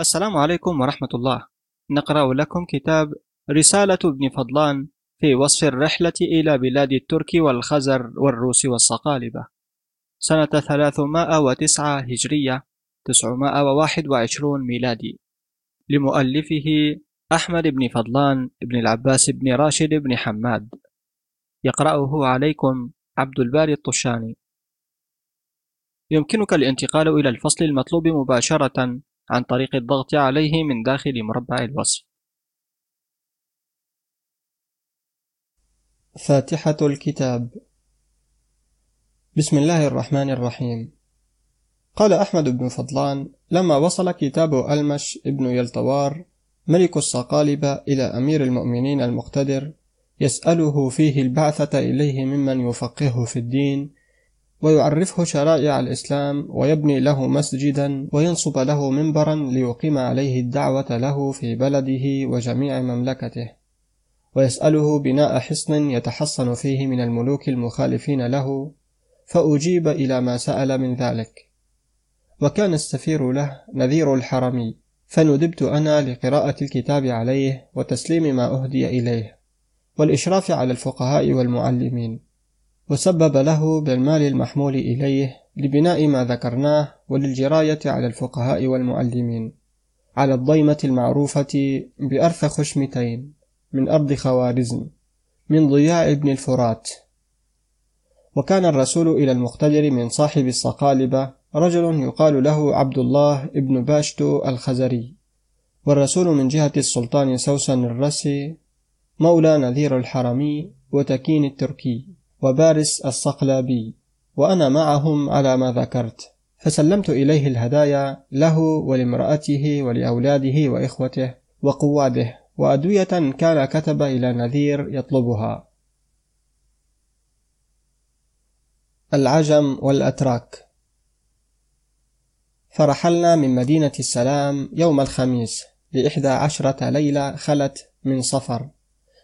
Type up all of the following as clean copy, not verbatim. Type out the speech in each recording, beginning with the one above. السلام عليكم ورحمة الله. نقرأ لكم كتاب رسالة ابن فضلان في وصف الرحلة إلى بلاد الترك والخزر والروس والصقالبة سنة 309 هجرية 921 ميلادي، لمؤلفه أحمد بن فضلان بن العباس بن راشد بن حماد. يقرأه عليكم عبد الباري الطشاني. يمكنك الانتقال إلى الفصل المطلوب مباشرة عن طريق الضغط عليه من داخل مربع الوصف. فاتحة الكتاب. بسم الله الرحمن الرحيم. قال أحمد بن فضلان: لما وصل كتاب ألمش بن يلطوار ملك الصقالبة إلى أمير المؤمنين المقتدر يسأله فيه البعثة إليه ممن يفقهه في الدين ويعرفه شرائع الإسلام ويبني له مسجدا وينصب له منبرا ليقيم عليه الدعوة له في بلده وجميع مملكته، ويسأله بناء حصن يتحصن فيه من الملوك المخالفين له، فأجيب إلى ما سأل من ذلك. وكان السفير له نذير الحرمي، فندبت أنا لقراءة الكتاب عليه وتسليم ما أهدي إليه والإشراف على الفقهاء والمعلمين، وسبب له بالمال المحمول إليه لبناء ما ذكرناه وللجراية على الفقهاء والمعلمين على الضيمة المعروفة بأرث خشمتين من أرض خوارزم من ضياع ابن الفرات. وكان الرسول إلى المقتدر من صاحب الصقالبة رجل يقال له عبد الله بن باشتو الخزري، والرسول من جهة السلطان سوسن الرسي مولى نذير الحرمي وتكين التركي وبارس الصقلابي، وأنا معهم على ما ذكرت، فسلمت إليه الهدايا له ولامرأته ولأولاده وإخوته وقواده وأدوية كان كتب إلى نذير يطلبها. العجم والأتراك. فرحلنا من مدينة السلام يوم الخميس ل11 ليلة خلت من صفر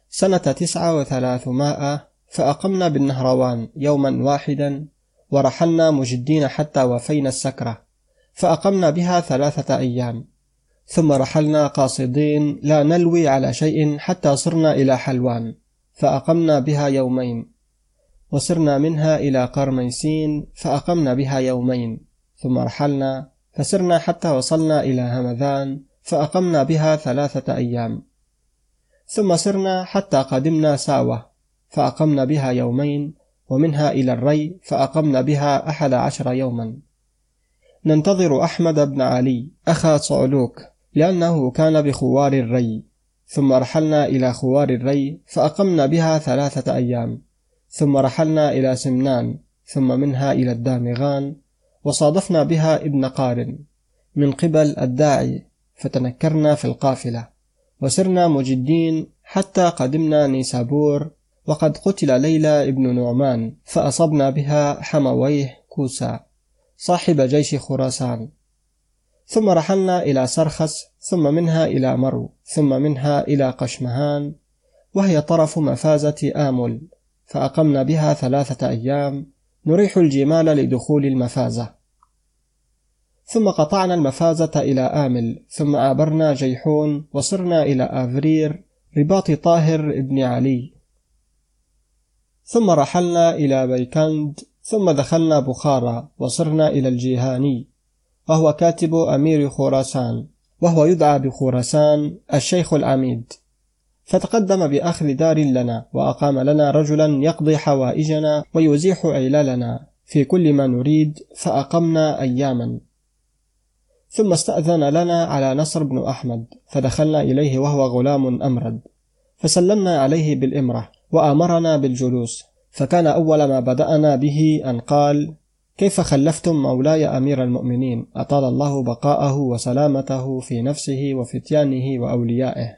سنة 309، فأقمنا بالنهروان يوما واحدا ورحلنا مجدين حتى وفينا السكرة، فأقمنا بها 3 أيام، ثم رحلنا قاصدين لا نلوي على شيء حتى صرنا إلى حلوان، فأقمنا بها 2 يوم، وصرنا منها إلى قرميسين فأقمنا بها 2 يوم، ثم رحلنا فسرنا حتى وصلنا إلى همذان فأقمنا بها 3 أيام، ثم سرنا حتى قدمنا ساوة فأقمنا بها 2 يوم، ومنها إلى الري فأقمنا بها 11 يوما. ننتظر أحمد بن علي أخا صعلوك لأنه كان بخوار الري، ثم رحلنا إلى خوار الري فأقمنا بها 3 أيام، ثم رحلنا إلى سمنان ثم منها إلى الدامغان، وصادفنا بها ابن قارن من قبل الداعي فتنكرنا في القافلة، وسرنا مجدين حتى قدمنا نيسابور وقد قتل ليلى بن نعمان، فأصبنا بها حمويه كوسا صاحب جيش خراسان، ثم رحلنا إلى سرخس ثم منها إلى مرو ثم منها إلى قشمهان وهي طرف مفازة آمل، فأقمنا بها 3 أيام نريح الجمال لدخول المفازة، ثم قطعنا المفازة إلى آمل ثم عبرنا جيحون وصرنا إلى أفرير رباط طاهر بن علي، ثم رحلنا إلى بيكند ثم دخلنا بخارى وصرنا إلى الجيهاني وهو كاتب أمير خراسان، وهو يدعى بخراسان الشيخ العميد، فتقدم بأخذ دار لنا وأقام لنا رجلا يقضي حوائجنا ويزيح علالنا في كل ما نريد، فأقمنا 2 أياما، ثم استأذن لنا على نصر بن احمد فدخلنا إليه وهو غلام أمرد، فسلمنا عليه بالإمرة وأمرنا بالجلوس، فكان أول ما بدأنا به أن قال: كيف خلفتم مولاي أمير المؤمنين أطال الله بقاءه وسلامته في نفسه وفتيانه وأوليائه؟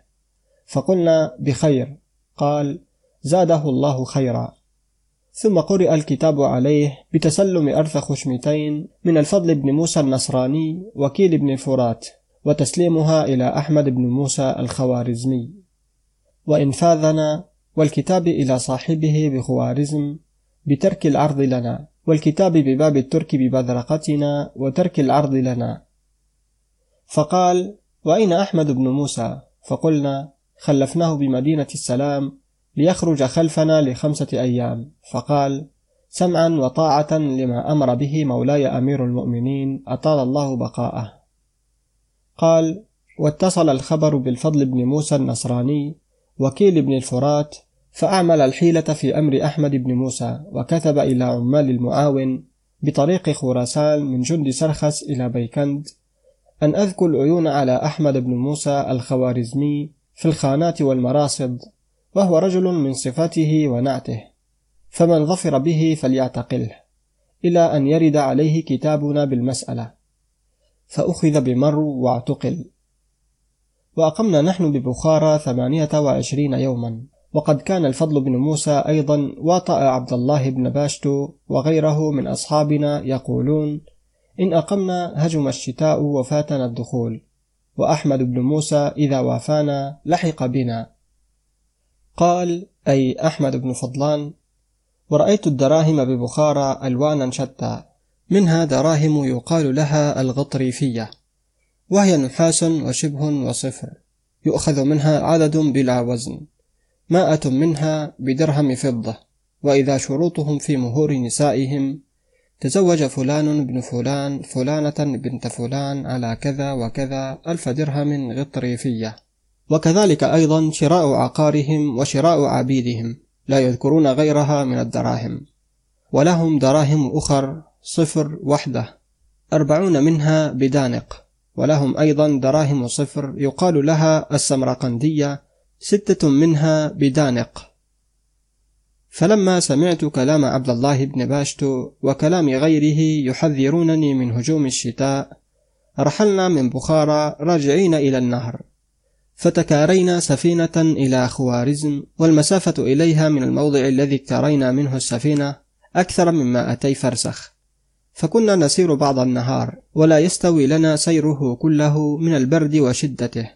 فقلنا: بخير. قال: زاده الله خيرا. ثم قرئ الكتاب عليه بتسلم أرث خشمتين من الفضل بن موسى النصراني وكيل بن فرات وتسليمها إلى أحمد بن موسى الخوارزمي، وإنفاذنا والكتاب إلى صاحبه بخوارزم بترك العرض لنا، والكتاب بباب الترك ببذرقتنا وترك العرض لنا. فقال: وأين أحمد بن موسى؟ فقلنا خلفناه بمدينة السلام ليخرج خلفنا ل5 أيام. فقال: سمعا وطاعة لما أمر به مولاي أمير المؤمنين أطال الله بقاءه. قال: واتصل الخبر بالفضل بن موسى النصراني وكيل بن الفرات، فأعمل الحيلة في أمر أحمد بن موسى، وكتب إلى عمال المعاون بطريق خراسان من جند سرخس إلى بيكند أن أذكوا العيون على أحمد بن موسى الخوارزمي في الخانات والمراصد، وهو رجل من صفاته ونعته، فمن ظفر به فليعتقله، إلى أن يرد عليه كتابنا بالمسألة. فأخذ بمرو واعتقل. وأقمنا نحن ببخارى 28 يوما. وقد كان الفضل بن موسى أيضا واطأ عبد الله بن باشتو وغيره من أصحابنا يقولون: إن أقمنا هجم الشتاء وفاتنا الدخول، وأحمد بن موسى إذا وافانا لحق بنا. قال: أي أحمد بن فضلان: ورأيت الدراهم ببخارى ألوانا شتى، منها دراهم يقال لها الغطريفية، وهي نحاس وشبه وصفر، يؤخذ منها عدد بلا وزن، 100 منها بدرهم فضة، وإذا شروطهم في مهور نسائهم: تزوج فلان بن فلان فلانة بنت فلان على كذا وكذا، 1000 درهم غطريفية. وكذلك أيضا شراء عقارهم وشراء عبيدهم، لا يذكرون غيرها من الدراهم. ولهم دراهم أخر 0 وحدة، 40 منها بدانق. ولهم أيضا دراهم 0 يقال لها السمرقندية، 6 منها بدانق. فلما سمعت كلام عبد الله بن باشتو وكلام غيره يحذرونني من هجوم الشتاء، رحلنا من بخارى راجعين إلى النهر، فتكارينا سفينة إلى خوارزم، والمسافة إليها من الموضع الذي اكترينا منه السفينة أكثر من 200 فرسخ. فكنا نسير بعض النهار، ولا يستوي لنا سيره كله من البرد وشدته،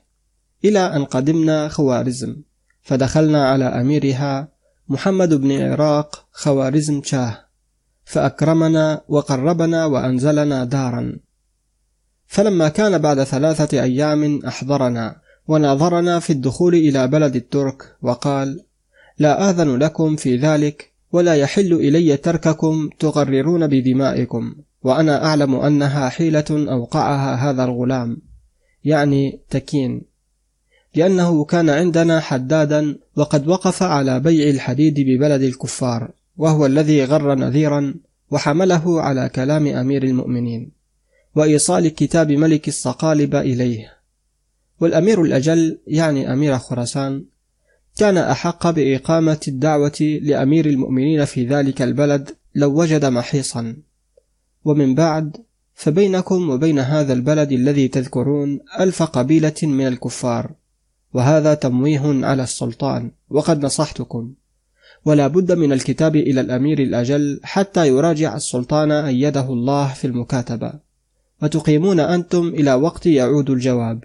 إلى أن قدمنا خوارزم، فدخلنا على أميرها محمد بن عراق خوارزم شاه، فأكرمنا وقربنا وأنزلنا دارا. فلما كان بعد 3 أيام أحضرنا وناظرنا في الدخول إلى بلد الترك، وقال: لا آذن لكم في ذلك، ولا يحل إلي ترككم تغررون بدمائكم، وأنا أعلم أنها حيلة أوقعها هذا الغلام، يعني تكين، لأنه كان عندنا حدادا، وقد وقف على بيع الحديد ببلد الكفار، وهو الذي غر نذيرا وحمله على كلام أمير المؤمنين، وإيصال كتاب ملك الصقالبة إليه. والأمير الأجل، يعني أمير خراسان، كان أحق بإقامة الدعوة لأمير المؤمنين في ذلك البلد لو وجد محيصا. ومن بعد فبينكم وبين هذا البلد الذي تذكرون 1000 قبيلة من الكفار، وهذا تمويه على السلطان، وقد نصحتكم، ولا بد من الكتاب إلى الأمير الأجل حتى يراجع السلطان أيده الله في المكاتبة، وتقيمون أنتم إلى وقت يعود الجواب.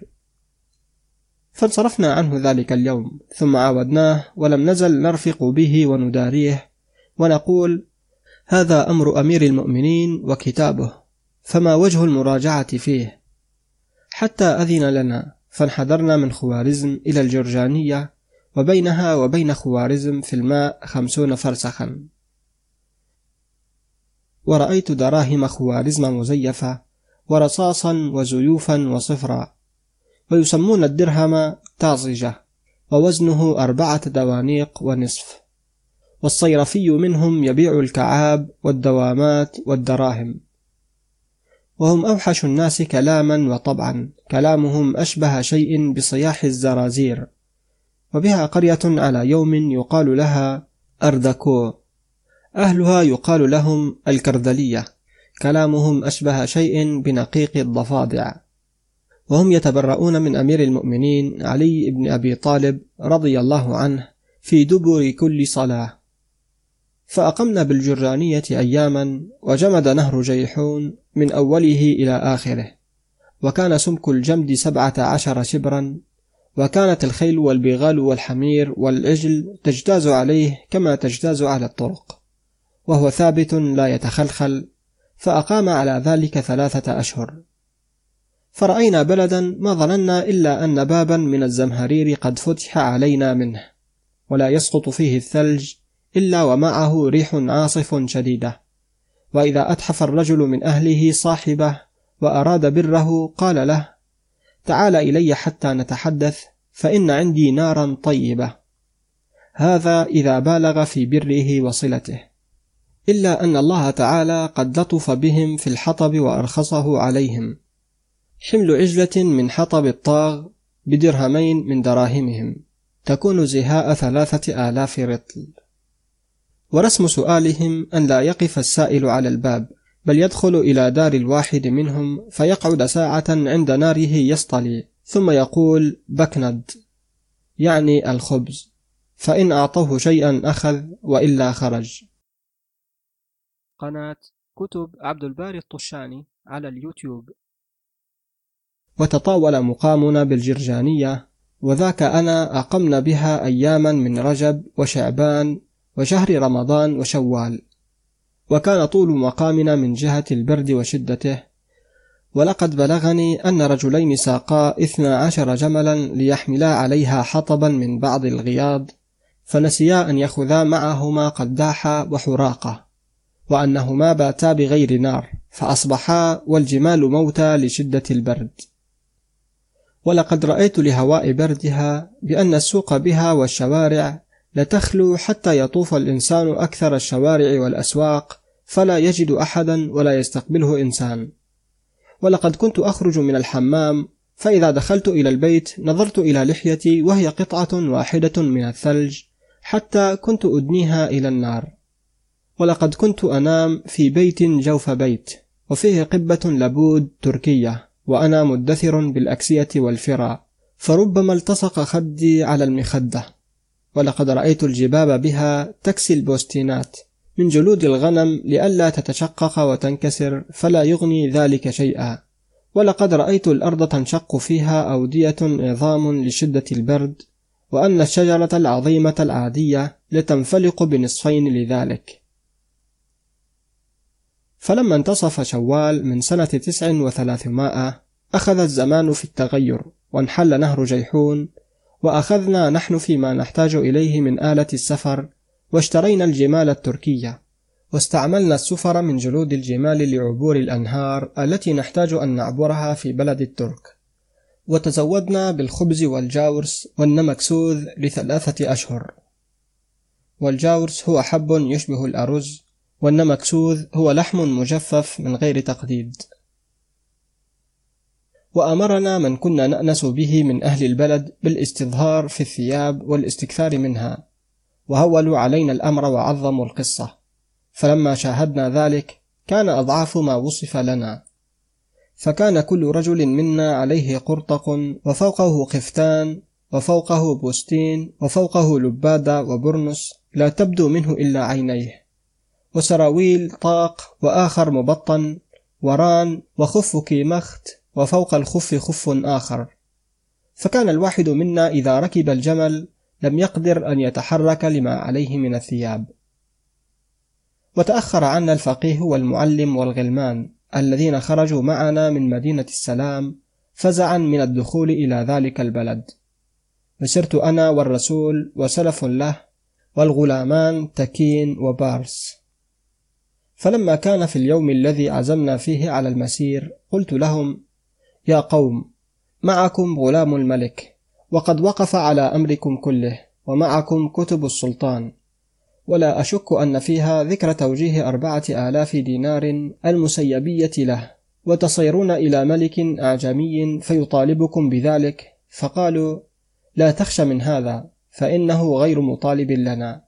فانصرفنا عنه ذلك اليوم، ثم عاودناه، ولم نزل نرفق به ونداريه ونقول: هذا أمر أمير المؤمنين وكتابه، فما وجه المراجعة فيه؟ حتى أذن لنا، فانحدرنا من خوارزم إلى الجرجانية، وبينها وبين خوارزم في الماء 50 فرسخا. ورأيت دراهم خوارزم مزيفة، ورصاصا وزيوفا وصفرا، ويسمون الدرهم تازجة، ووزنه 4 دوانيق ونصف. والصيرفي منهم يبيع الكعاب والدوامات والدراهم. وهم أوحش الناس كلاما وطبعا، كلامهم أشبه شيء بصياح الزرازير. وبها قرية على يوم يقال لها أردكو، أهلها يقال لهم الكردلية، كلامهم أشبه شيء بنقيق الضفادع. وهم يتبرؤون من أمير المؤمنين علي بن أبي طالب رضي الله عنه في دبر كل صلاة. فأقمنا بالجرانية أياما، وجمد نهر جيحون من أوله إلى آخره، وكان سمك الجمد 17 شبرا، وكانت الخيل والبغال والحمير والعجل تجتاز عليه كما تجتاز على الطرق، وهو ثابت لا يتخلخل. فأقام على ذلك 3 أشهر. فرأينا بلدا ما ظننا إلا أن بابا من الزمهرير قد فتح علينا منه، ولا يسقط فيه الثلج إلا ومعه ريح عاصف شديدة. وإذا أتحف الرجل من أهله صاحبه وأراد بره قال له: تعال إلي حتى نتحدث، فإن عندي نارا طيبة. هذا إذا بالغ في بره وصلته. إلا أن الله تعالى قد لطف بهم في الحطب وأرخصه عليهم. حمل عجلة من حطب الطاغ بدرهمين من دراهمهم تكون زهاء 3000 رطل. ورسم سؤالهم أن لا يقف السائل على الباب، بل يدخل إلى دار الواحد منهم فيقعد ساعة عند ناره يصطلي، ثم يقول: بكند، يعني الخبز، فإن أعطوه شيئا أخذ وإلا خرج. قناة كتب عبد الباري الطشاني على اليوتيوب. وتطاول مقامنا بالجرجانية، وذاك أنا أقمنا بها أياما من رجب وشعبان وشهر رمضان وشوال، وكان طول مقامنا من جهة البرد وشدته. ولقد بلغني أن رجلين ساقا 12 جملا ليحملا عليها حطبا من بعض الغياض، فنسيا أن يأخذا معهما قداحة وحراقة، وأنهما باتا بغير نار، فأصبحا والجمال موتى لشدة البرد. ولقد رأيت لهواء بردها بأن السوق بها والشوارع لتخلو حتى يطوف الإنسان أكثر الشوارع والأسواق، فلا يجد أحدا ولا يستقبله إنسان. ولقد كنت أخرج من الحمام، فإذا دخلت إلى البيت نظرت إلى لحيتي وهي قطعة واحدة من الثلج، حتى كنت أدنيها إلى النار. ولقد كنت أنام في بيت جوف بيت، وفيه قبة لبود تركية، وأنا مدثر بالأكسية والفرا، فربما التصق خدي على المخدة. ولقد رأيت الجباب بها تكسي البوستينات من جلود الغنم لئلا تتشقق وتنكسر، فلا يغني ذلك شيئا. ولقد رأيت الأرض تنشق فيها أودية عظام لشدة البرد، وأن الشجرة العظيمة العادية لتنفلق بنصفين لذلك. فلما انتصف شوال من سنة 300 أخذ الزمان في التغير، وانحل نهر جيحون، وأخذنا نحن فيما نحتاج إليه من آلة السفر، واشترينا الجمال التركية، واستعملنا السفر من جلود الجمال لعبور الأنهار التي نحتاج أن نعبرها في بلد الترك، وتزودنا بالخبز والجاورس والنمكسوذ ل3 أشهر. والجاورس هو حب يشبه الأرز، والنمكسوذ هو لحم مجفف من غير تقديد. وأمرنا من كنا نأنس به من أهل البلد بالاستظهار في الثياب والاستكثار منها، وهولوا علينا الأمر وعظموا القصة، فلما شاهدنا ذلك كان أضعاف ما وصف لنا. فكان كل رجل منا عليه قرطق، وفوقه خفتان، وفوقه بوستين، وفوقه لبادة وبرنس لا تبدو منه إلا عينيه، وسراويل طاق، وآخر مبطن، وران، وخف كيمخت، وفوق الخف خف آخر. فكان الواحد منا إذا ركب الجمل لم يقدر أن يتحرك لما عليه من الثياب. وتأخر عنا الفقيه والمعلم والغلمان الذين خرجوا معنا من مدينة السلام فزعا من الدخول إلى ذلك البلد، وسرت أنا والرسول وسلف له والغلامان تكين وبارس. فلما كان في اليوم الذي عزمنا فيه على المسير قلت لهم: يا قوم، معكم غلام الملك، وقد وقف على أمركم كله، ومعكم كتب السلطان، ولا أشك أن فيها ذكر توجيه 4000 دينار المسيبية له، وتصيرون إلى ملك أعجمي فيطالبكم بذلك. فقالوا: لا تخش من هذا، فإنه غير مطالب لنا.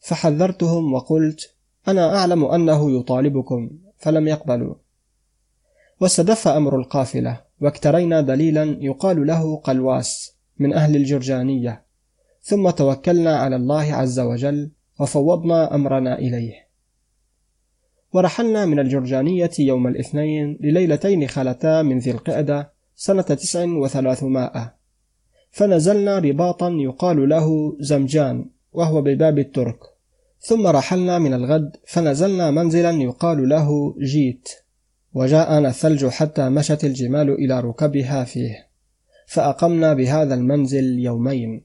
فحذرتهم وقلت: أنا أعلم أنه يطالبكم، فلم يقبلوا. واستدف أمر القافلة، واكترينا دليلا يقال له قلواس من أهل الجرجانية، ثم توكلنا على الله عز وجل وفوضنا أمرنا إليه. ورحلنا من الجرجانية يوم الاثنين لليلتين خالتا من ذي القعدة سنة 300، فنزلنا رباطا يقال له زمجان، وهو بباب الترك. ثم رحلنا من الغد فنزلنا منزلا يقال له جيت، وجاءنا الثلج حتى مشت الجمال إلى ركبها فيه، فأقمنا بهذا المنزل يومين،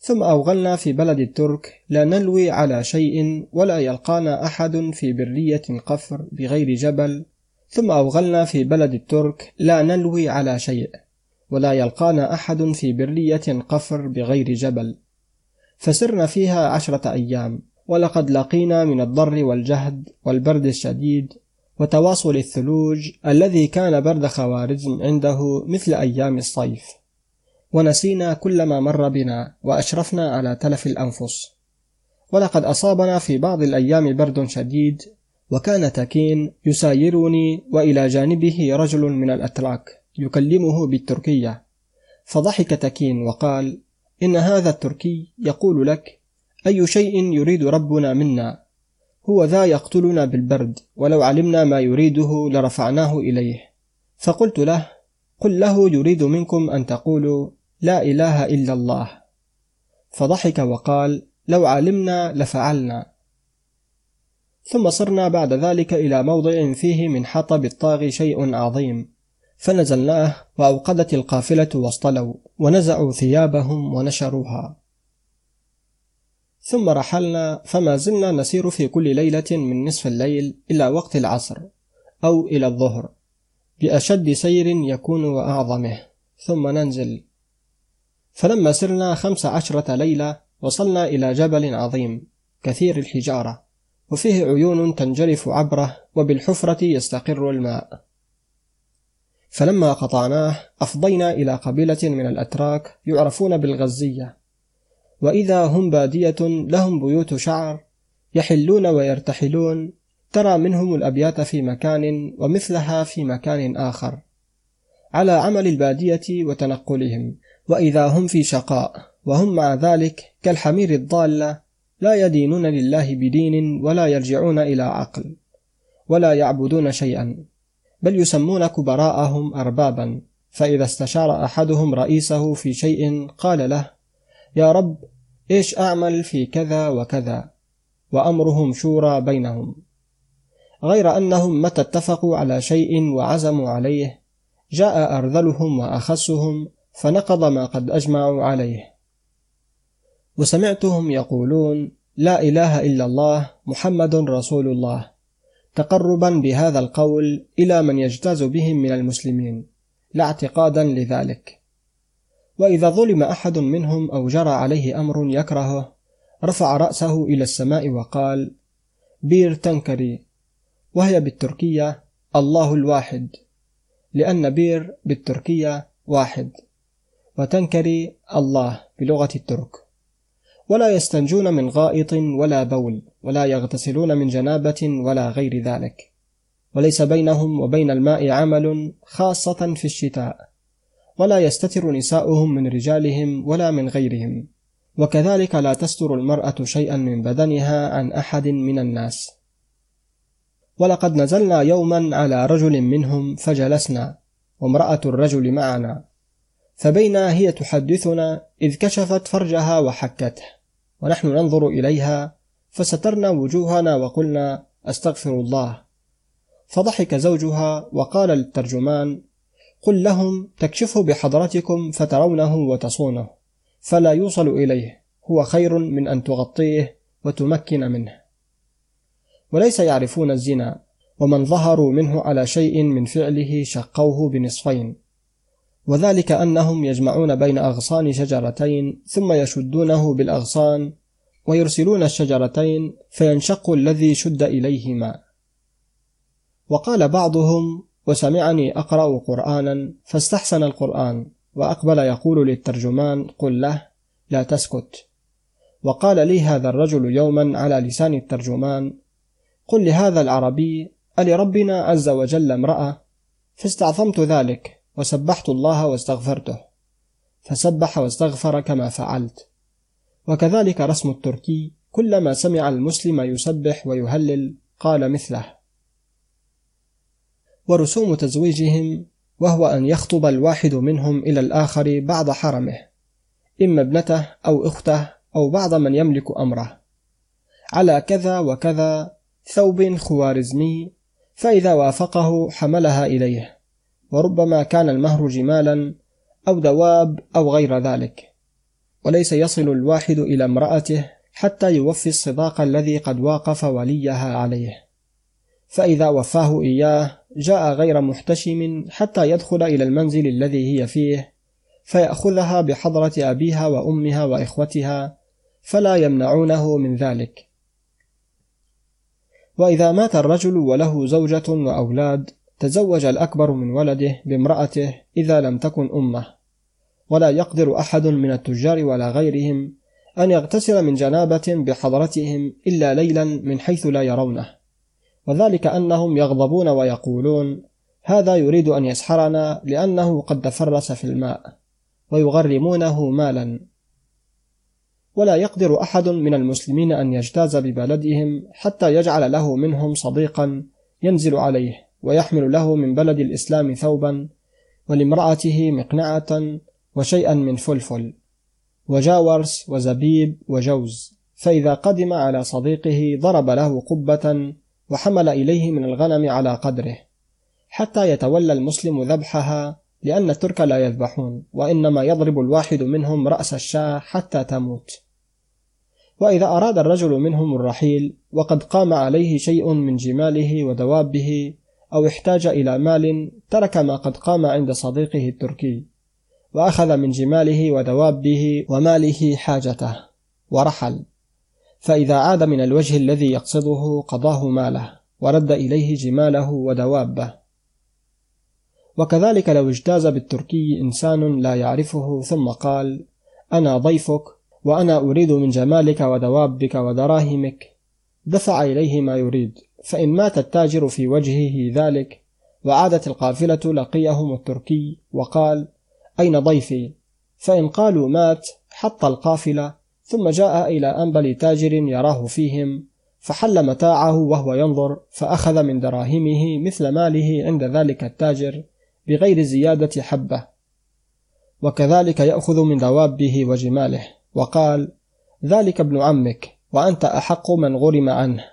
ثم أوغلنا في بلد الترك لا نلوي على شيء ولا يلقانا أحد في برية قفر بغير جبل، ثم أوغلنا في بلد الترك لا نلوي على شيء ولا يلقانا أحد في برية قفر بغير جبل، فسرنا فيها 10 أيام، ولقد لقينا من الضر والجهد والبرد الشديد وتواصل الثلوج الذي كان برد خوارزم عنده مثل أيام الصيف، ونسينا كل ما مر بنا وأشرفنا على تلف الأنفس، ولقد أصابنا في بعض الأيام برد شديد، وكان تكين يسايرني وإلى جانبه رجل من الأتراك يكلمه بالتركية، فضحك تكين وقال: إن هذا التركي يقول لك أي شيء يريد ربنا منا، هو ذا يقتلنا بالبرد، ولو علمنا ما يريده لرفعناه إليه. فقلت له: قل له يريد منكم أن تقولوا لا إله إلا الله. فضحك وقال: لو علمنا لفعلنا. ثم صرنا بعد ذلك إلى موضع فيه من حطب الطاغي شيء عظيم، فنزلناه، وأوقدت القافلة واصطلوا ونزعوا ثيابهم ونشروها. ثم رحلنا، فما زلنا نسير في كل ليلة من نصف الليل إلى وقت العصر أو إلى الظهر بأشد سير يكون وأعظمه، ثم ننزل. فلما سرنا 15 ليلة وصلنا إلى جبل عظيم كثير الحجارة، وفيه عيون تنجرف عبره، وبالحفرة يستقر الماء. فلما قطعناه أفضينا إلى قبيلة من الأتراك يعرفون بالغزية، وإذا هم بادية لهم بيوت شعر يحلون ويرتحلون، ترى منهم الأبيات في مكان ومثلها في مكان آخر على عمل البادية وتنقلهم، وإذا هم في شقاء، وهم مع ذلك كالحمير الضالة لا يدينون لله بدين ولا يرجعون إلى عقل ولا يعبدون شيئا، بل يسمون كبراءهم أربابا، فإذا استشار أحدهم رئيسه في شيء قال له: يا رب إيش أعمل في كذا وكذا، وأمرهم شورى بينهم، غير أنهم متى اتفقوا على شيء وعزموا عليه جاء أرذلهم وأخسهم فنقض ما قد أجمعوا عليه. وسمعتهم يقولون: لا إله إلا الله محمد رسول الله، تقربا بهذا القول إلى من يجتاز بهم من المسلمين لا اعتقادا لذلك. وإذا ظلم أحد منهم أو جرى عليه أمر يكرهه رفع رأسه إلى السماء وقال: بير تنكري، وهي بالتركية الله الواحد، لأن بير بالتركية واحد، وتنكري الله بلغة الترك. ولا يستنجون من غائط ولا بول، ولا يغتسلون من جنابة ولا غير ذلك، وليس بينهم وبين الماء عمل، خاصة في الشتاء، ولا يستتر نساؤهم من رجالهم ولا من غيرهم، وكذلك لا تستر المرأة شيئا من بدنها عن أحد من الناس. ولقد نزلنا يوما على رجل منهم فجلسنا، وامرأة الرجل معنا، فبينا هي تحدثنا إذ كشفت فرجها وحكته، ونحن ننظر إليها، فسترنا وجوهنا وقلنا: أستغفر الله. فضحك زوجها وقال للترجمان: قل لهم تكشفه بحضرتكم فترونه وتصونه، فلا يوصل إليه، هو خير من أن تغطيه وتمكن منه. وليس يعرفون الزنا، ومن ظهروا منه على شيء من فعله شقوه بنصفين، وذلك أنهم يجمعون بين أغصان شجرتين ثم يشدونه بالأغصان ويرسلون الشجرتين فينشق الذي شد إليهما. وقال بعضهم: وسمعني أقرأ قرآنا فاستحسن القرآن، وأقبل يقول للترجمان: قل له لا تسكت. وقال لي هذا الرجل يوما على لسان الترجمان: قل لهذا العربي ألربنا عز وجل امرأة، فاستعظمت ذلك وسبحت الله واستغفرته، فسبح واستغفر كما فعلت. وكذلك رسم التركي، كلما سمع المسلم يسبح ويهلل قال مثله. ورسوم تزويجهم، وهو أن يخطب الواحد منهم إلى الآخر بعض حرمه، إما ابنته أو أخته أو بعض من يملك أمره، على كذا وكذا ثوب خوارزمي، فإذا وافقه حملها إليه، وربما كان المهر جمالا أو دواب أو غير ذلك، وليس يصل الواحد إلى امرأته حتى يوفي الصداق الذي قد واقف وليها عليه، فإذا وفاه إياه جاء غير محتشم حتى يدخل إلى المنزل الذي هي فيه فيأخذها بحضرة أبيها وأمها وإخوتها، فلا يمنعونه من ذلك. وإذا مات الرجل وله زوجة وأولاد، تزوج الأكبر من ولده بامرأته إذا لم تكن أمه، ولا يقدر أحد من التجار ولا غيرهم أن يغتسل من جنابة بحضرتهم إلا ليلا من حيث لا يرونه، وذلك أنهم يغضبون ويقولون هذا يريد أن يسحرنا لأنه قد تفرس في الماء، ويغرمونه مالا. ولا يقدر أحد من المسلمين أن يجتاز ببلدهم حتى يجعل له منهم صديقا ينزل عليه ويحمل له من بلد الإسلام ثوبا ولامرأته مقنعة وشيئا من فلفل وجاورس وزبيب وجوز، فإذا قدم على صديقه ضرب له قبة وحمل إليه من الغنم على قدره حتى يتولى المسلم ذبحها، لأن الترك لا يذبحون، وإنما يضرب الواحد منهم رأس الشاة حتى تموت. وإذا أراد الرجل منهم الرحيل وقد قام عليه شيء من جماله ودوابه أو احتاج إلى مال، ترك ما قد قام عند صديقه التركي وأخذ من جماله ودوابه وماله حاجته ورحل، فإذا عاد من الوجه الذي يقصده قضاه ماله ورد إليه جماله ودوابه. وكذلك لو اجتاز بالتركي إنسان لا يعرفه ثم قال أنا ضيفك وأنا أريد من جمالك ودوابك ودراهمك، دفع إليه ما يريد، فإن مات التاجر في وجهه ذلك وعادت القافلة لقيهم التركي وقال أين ضيفي؟ فإن قالوا مات حط القافلة، ثم جاء إلى أنبل تاجر يراه فيهم فحل متاعه وهو ينظر، فأخذ من دراهمه مثل ماله عند ذلك التاجر بغير زيادة حبة. وكذلك يأخذ من دوابه وجماله وقال ذلك ابن عمك وأنت أحق من غرم عنه،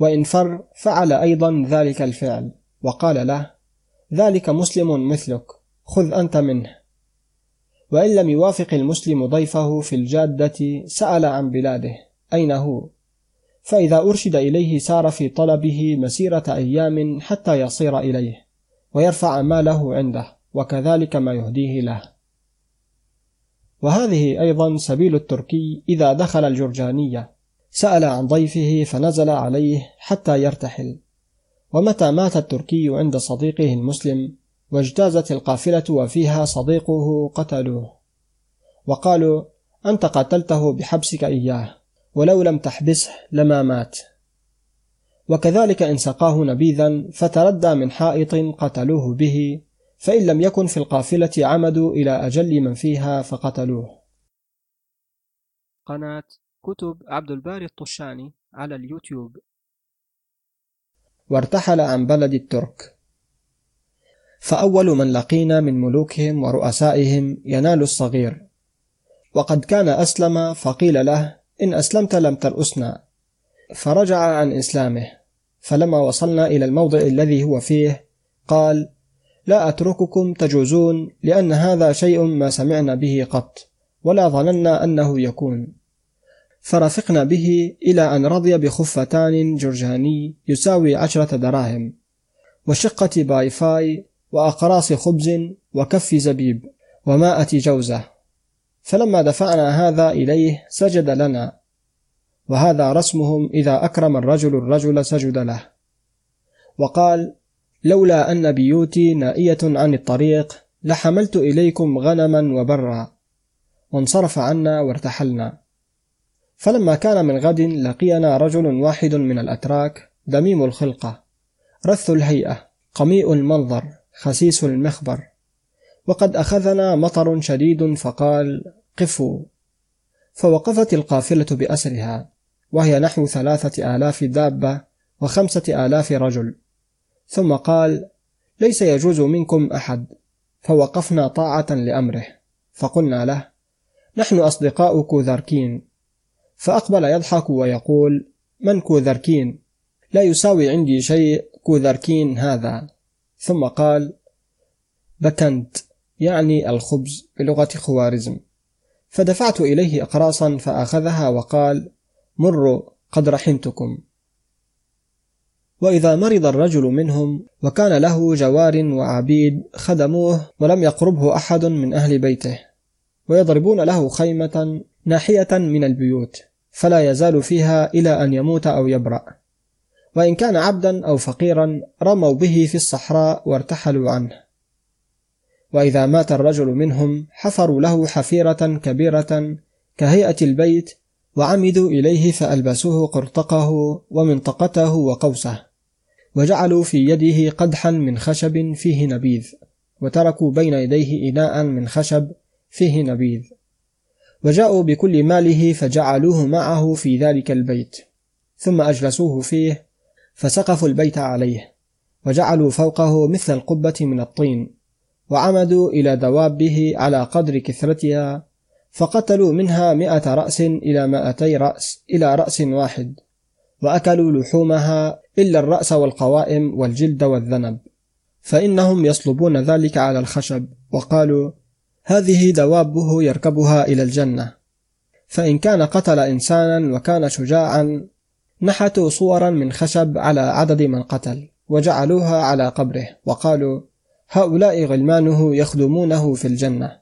وإن فر فعل أيضا ذلك الفعل وقال له ذلك مسلم مثلك خذ أنت منه. وإن لم يوافق المسلم ضيفه في الجادة سأل عن بلاده أين هو، فإذا أرشد إليه سار في طلبه مسيرة أيام حتى يصير إليه ويرفع ماله عنده، وكذلك ما يهديه له. وهذه أيضا سبيل التركي إذا دخل الجرجانية، سأل عن ضيفه فنزل عليه حتى يرتحل. ومتى مات التركي عند صديقه المسلم واجتازت القافلة وفيها صديقه قتلوه وقالوا أنت قتلته بحبسك إياه، ولو لم تحبسه لما مات. وكذلك إن سقاه نبيذا فتردى من حائط قتلوه به، فإن لم يكن في القافلة عمدوا إلى أجل من فيها فقتلوه. قناة كتب عبد الباري الطشاني على اليوتيوب. وارتحل عن بلد الترك. فأول من لقينا من ملوكهم ورؤسائهم ينال الصغير، وقد كان أسلم، فقيل له إن أسلمت لم ترأسنا، فرجع عن إسلامه. فلما وصلنا إلى الموضع الذي هو فيه قال لا أترككم تجوزون، لأن هذا شيء ما سمعنا به قط ولا ظننا أنه يكون. فرفقنا به إلى أن رضي بخفتان جرجاني يساوي 10 دراهم وشقة بايفاي وأقراص خبز وكف زبيب ومائة جوزة. فلما دفعنا هذا إليه سجد لنا، وهذا رسمهم إذا أكرم الرجل الرجل سجد له. وقال لولا أن بيوتي نائية عن الطريق لحملت إليكم غنما وبرا. وانصرف عنا وارتحلنا. فلما كان من غد لقينا رجل واحد من الأتراك، دميم الخلقة، رث الهيئة، قميء المنظر، خسيس المخبر، وقد أخذنا مطر شديد فقال قفوا. فوقفت القافلة بأسرها، وهي نحو 3000 دابة و5000 رجل، ثم قال ليس يجوز منكم أحد. فوقفنا طاعة لأمره، فقلنا له نحن أصدقاء كوذركين. فأقبل يضحك ويقول من كوذركين؟ لا يساوي عندي شيء، كوذركين هذا؟ ثم قال: بكنت، يعني الخبز بلغة خوارزم. فدفعت إليه أقراصا فأخذها وقال: مروا قد رحمتكم. وإذا مرض الرجل منهم وكان له جوار وعبيد خدموه ولم يقربه أحد من أهل بيته، ويضربون له خيمة ناحية من البيوت فلا يزال فيها إلى أن يموت أو يبرأ، وإن كان عبدا أو فقيرا رموا به في الصحراء وارتحلوا عنه. وإذا مات الرجل منهم حفروا له حفيرة كبيرة كهيئة البيت وعمدوا إليه فألبسوه قرطقه ومنطقته وقوسه، وجعلوا في يده قدحا من خشب فيه نبيذ، وتركوا بين يديه إناء من خشب فيه نبيذ، وجاءوا بكل ماله فجعلوه معه في ذلك البيت، ثم أجلسوه فيه فسقفوا البيت عليه، وجعلوا فوقه مثل القبة من الطين، وعمدوا إلى دوابه على قدر كثرتها، فقتلوا منها 100 رأس إلى 200 رأس إلى رأس واحد، وأكلوا لحومها إلا الرأس والقوائم والجلد والذنب، فإنهم يصلبون ذلك على الخشب، وقالوا: هذه دوابه يركبها إلى الجنة. فإن كان قتل إنسانا وكان شجاعا نحتوا صورا من خشب على عدد من قتل وجعلوها على قبره، وقالوا: هؤلاء غلمانه يخدمونه في الجنة.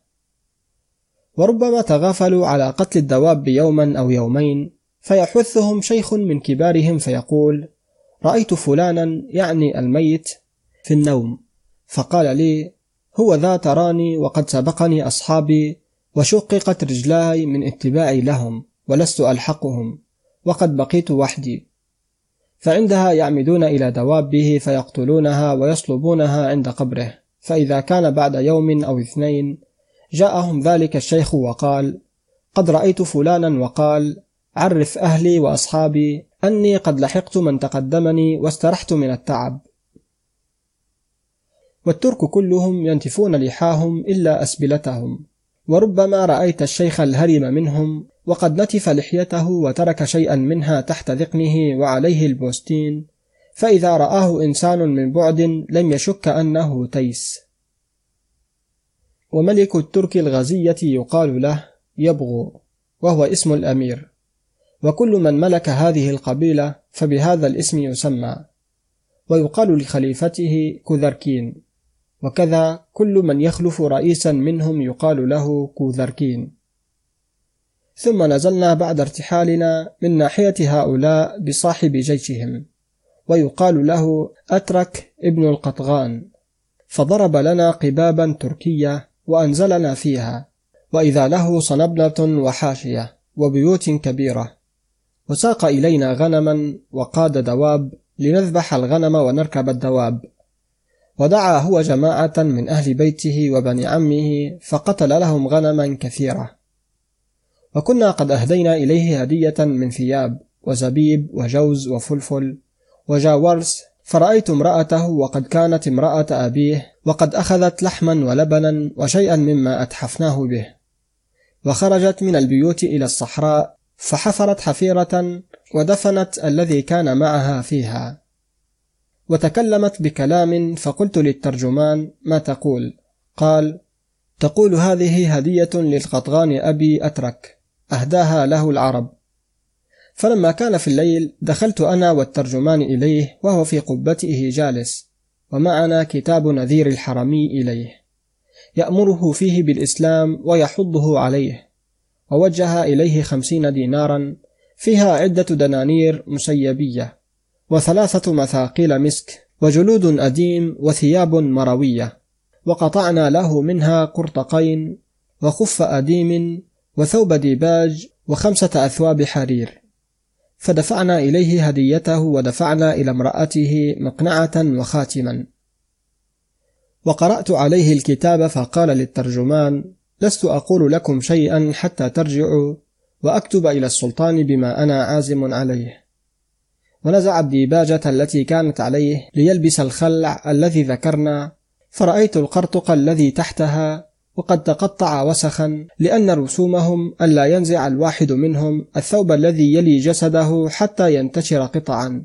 وربما تغافلوا على قتل الدواب بيوما أو يومين، فيحثهم شيخ من كبارهم فيقول: رأيت فلانا، يعني الميت، في النوم فقال لي: هو ذا تراني، وقد سبقني أصحابي وشققت رجلاي من اتباعي لهم ولست ألحقهم، وقد بقيت وحدي. فعندها يعمدون إلى دوابه فيقتلونها ويصلبونها عند قبره. فإذا كان بعد يوم أو 2 جاءهم ذلك الشيخ وقال: قد رأيت فلانا، وقال: عرف أهلي وأصحابي أني قد لحقت من تقدمني واسترحت من التعب. والترك كلهم ينتفون لحاهم إلا أسبلتهم، وربما رأيت الشيخ الهرم منهم وقد نتف لحيته وترك شيئا منها تحت ذقنه وعليه البوستين، فإذا رآه إنسان من بعد لم يشك أنه تيس. وملك الترك الغزية يقال له يبغو، وهو اسم الأمير، وكل من ملك هذه القبيلة فبهذا الاسم يسمى، ويقال لخليفته كوذركين، وكذا كل من يخلف رئيسا منهم يقال له كوذركين. ثم نزلنا بعد ارتحالنا من ناحية هؤلاء بصاحب جيشهم، ويقال له أترك ابن القطغان، فضرب لنا قبابا تركية وأنزلنا فيها، وإذا له صنبلة وحاشية وبيوت كبيرة، وساق إلينا غنما وقاد دواب لنذبح الغنم ونركب الدواب، ودعا هو جماعة من أهل بيته وبني عمه فقتل لهم غنما كثيرة. وكنا قد أهدينا إليه هدية من ثياب وزبيب وجوز وفلفل وجاورس، فرأيت امرأته وقد كانت امرأة أبيه، وقد أخذت لحما ولبنا وشيئا مما أتحفناه به، وخرجت من البيوت إلى الصحراء فحفرت حفيرة ودفنت الذي كان معها فيها. وتكلمت بكلام فقلت للترجمان: ما تقول؟ قال: تقول: هذه هدية للقطغان أبي أترك، أهداها له العرب. فلما كان في الليل دخلت أنا والترجمان إليه وهو في قبته جالس، ومعنا كتاب نذير الحرمي إليه يأمره فيه بالإسلام ويحضه عليه، ووجه إليه 50 دينارا فيها عدة دنانير مسيبية و3 مثاقيل مسك وجلود أديم وثياب مروية، وقطعنا له منها قرطقين وخف أديم وثوب ديباج و5 أثواب حرير. فدفعنا إليه هديته ودفعنا إلى امرأته مقنعة وخاتما. وقرأت عليه الكتاب فقال للترجمان: لست أقول لكم شيئا حتى ترجعوا وأكتب إلى السلطان بما أنا عازم عليه. ونزع الديباجة التي كانت عليه ليلبس الخلع الذي ذكرنا، فرأيت القرطق الذي تحتها وقد تقطع وسخا، لأن رسومهم ألا ينزع الواحد منهم الثوب الذي يلي جسده حتى ينتشر قطعا،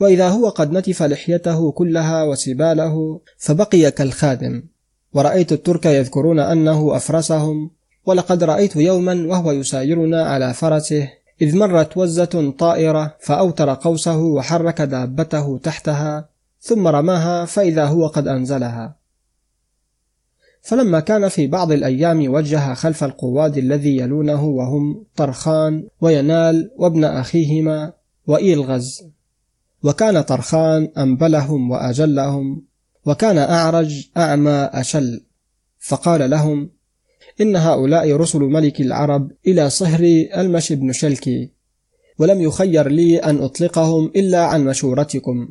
وإذا هو قد نتف لحيته كلها وسباله فبقي كالخادم. ورأيت الترك يذكرون أنه أفرسهم، ولقد رأيت يوما وهو يسايرنا على فرسه إذ مرت وزة طائرة فأوتر قوسه وحرك دابته تحتها ثم رماها فإذا هو قد أنزلها. فلما كان في بعض الأيام وجه خلف القواد الذي يلونه وهم طرخان وينال وابن أخيهما وإيلغز. وكان طرخان أنبلهم وأجلهم، وكان أعرج أعمى أشل، فقال لهم: إن هؤلاء رسل ملك العرب إلى صهر ألمش بن شلكي، ولم يخير لي أن أطلقهم إلا عن مشورتكم.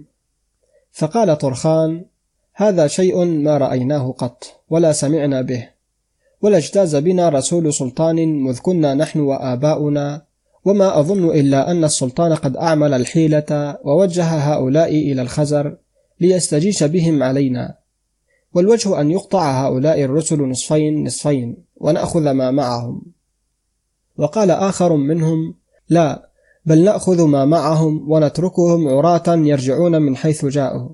فقال طرخان: هذا شيء ما رأيناه قط ولا سمعنا به، ولا اجتاز بنا رسول سلطان مذ كنا نحن وآباؤنا، وما أظن إلا أن السلطان قد أعمل الحيلة ووجه هؤلاء إلى الخزر ليستجيش بهم علينا، والوجه أن يقطع هؤلاء الرسل نصفين نصفين ونأخذ ما معهم. وقال آخر منهم: لا، بل نأخذ ما معهم ونتركهم عراة يرجعون من حيث جاءوا.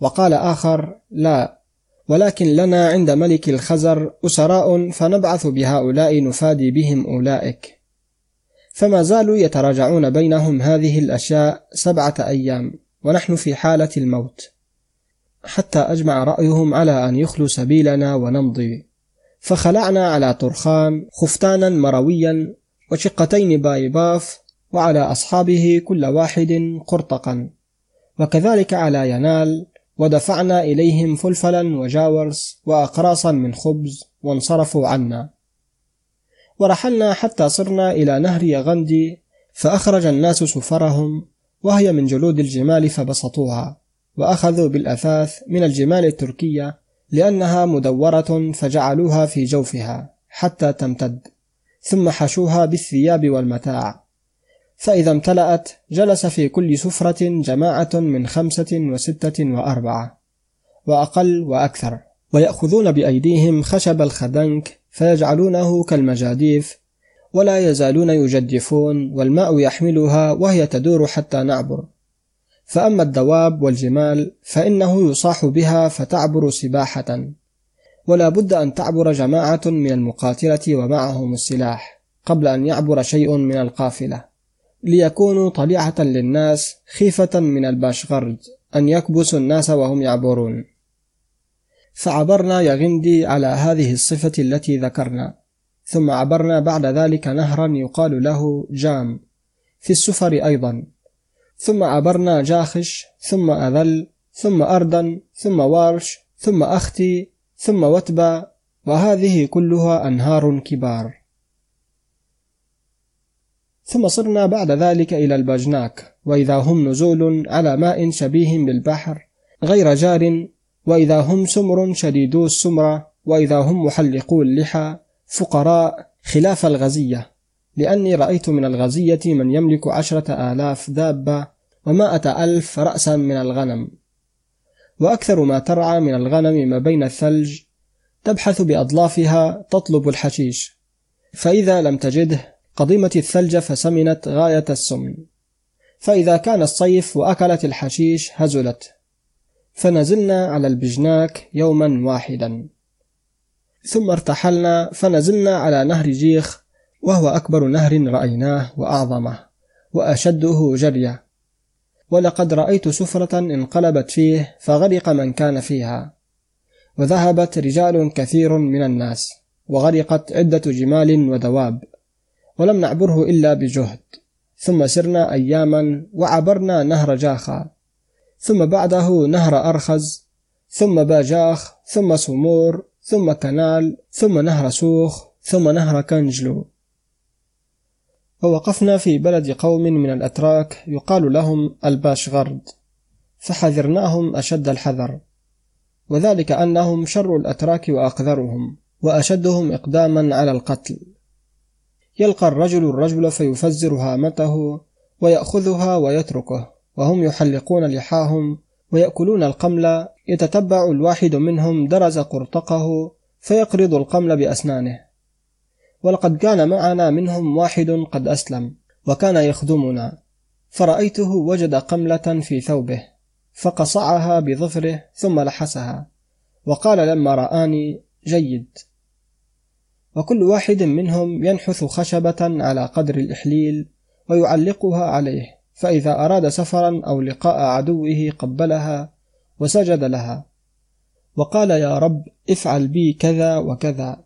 وقال آخر: لا، ولكن لنا عند ملك الخزر أسراء فنبعث بهؤلاء نفادي بهم أولئك. فما زالوا يتراجعون بينهم هذه الأشياء 7 أيام ونحن في حالة الموت، حتى أجمع رأيهم على أن يخلوا سبيلنا ونمضي. فخلعنا على طرخان خفتانا مرويا وشقتين بايباف، وعلى أصحابه كل واحد قرطقا، وكذلك على ينال، ودفعنا إليهم فلفلا وجاورس وأقراصا من خبز وانصرفوا عنا. ورحلنا حتى صرنا إلى نهر يغندي، فأخرج الناس سفرهم وهي من جلود الجمال فبسطوها، وأخذوا بالأثاث من الجمال التركية لأنها مدورة فجعلوها في جوفها حتى تمتد، ثم حشوها بالثياب والمتاع. فإذا امتلأت جلس في كل سفرة جماعة من 5 و6 و4 وأقل وأكثر، ويأخذون بأيديهم خشب الخدنك فيجعلونه كالمجاديف، ولا يزالون يجدفون، والماء يحملها وهي تدور حتى نعبر. فأما الدواب والجمال فإنه يصاح بها فتعبر سباحة، ولا بد أن تعبر جماعة من المقاتلة ومعهم السلاح قبل أن يعبر شيء من القافلة، ليكونوا طليعة للناس خيفة من الباشغرد أن يكبسوا الناس وهم يعبرون. فعبرنا يغندي على هذه الصفة التي ذكرنا، ثم عبرنا بعد ذلك نهرا يقال له جام في السفر أيضا، ثم عبرنا جاخش، ثم أذل، ثم أردن، ثم وارش، ثم أختي، ثم وتبة، وهذه كلها أنهار كبار. ثم صرنا بعد ذلك إلى البجناك، وإذا هم نزول على ماء شبيه بالبحر غير جار، وإذا هم سمر شديدو السمرة، وإذا هم محلقو اللحى فقراء خلاف الغزية، لأني رأيت من الغزية من يملك 10,000 دابة و100,000 رأسا من الغنم. وأكثر ما ترعى من الغنم ما بين الثلج تبحث بأضلافها تطلب الحشيش، فإذا لم تجده قضمت الثلج فسمنت غاية السمن، فإذا كان الصيف وأكلت الحشيش هزلت. فنزلنا على البجناك يوما واحدا، ثم ارتحلنا فنزلنا على نهر جيخ، وهو أكبر نهر رأيناه وأعظمه وأشده جرية، ولقد رأيت سفرة انقلبت فيه فغرق من كان فيها، وذهبت رجال كثير من الناس، وغرقت عدة جمال ودواب، ولم نعبره إلا بجهد. ثم سرنا أياما وعبرنا نهر جاخا، ثم بعده نهر أرخز، ثم باجاخ، ثم سمور، ثم كنال، ثم نهر سوخ، ثم نهر كنجلو. ووقفنا في بلد قوم من الأتراك يقال لهم الباشغرد، فحذرناهم أشد الحذر، وذلك أنهم شر الأتراك وأقذرهم وأشدهم إقداما على القتل. يلقى الرجل الرجل فيفزر هامته ويأخذها ويتركه، وهم يحلقون لحاهم ويأكلون القمل، يتتبع الواحد منهم درز قرطقه فيقرض القمل بأسنانه. ولقد كان معنا منهم واحد قد أسلم وكان يخدمنا، فرأيته وجد قملة في ثوبه فقصعها بظفره ثم لحسها، وقال لما رآني: جيد. وكل واحد منهم ينحث خشبة على قدر الإحليل ويعلقها عليه، فإذا أراد سفرا أو لقاء عدوه قبلها وسجد لها، وقال: يا رب افعل بي كذا وكذا.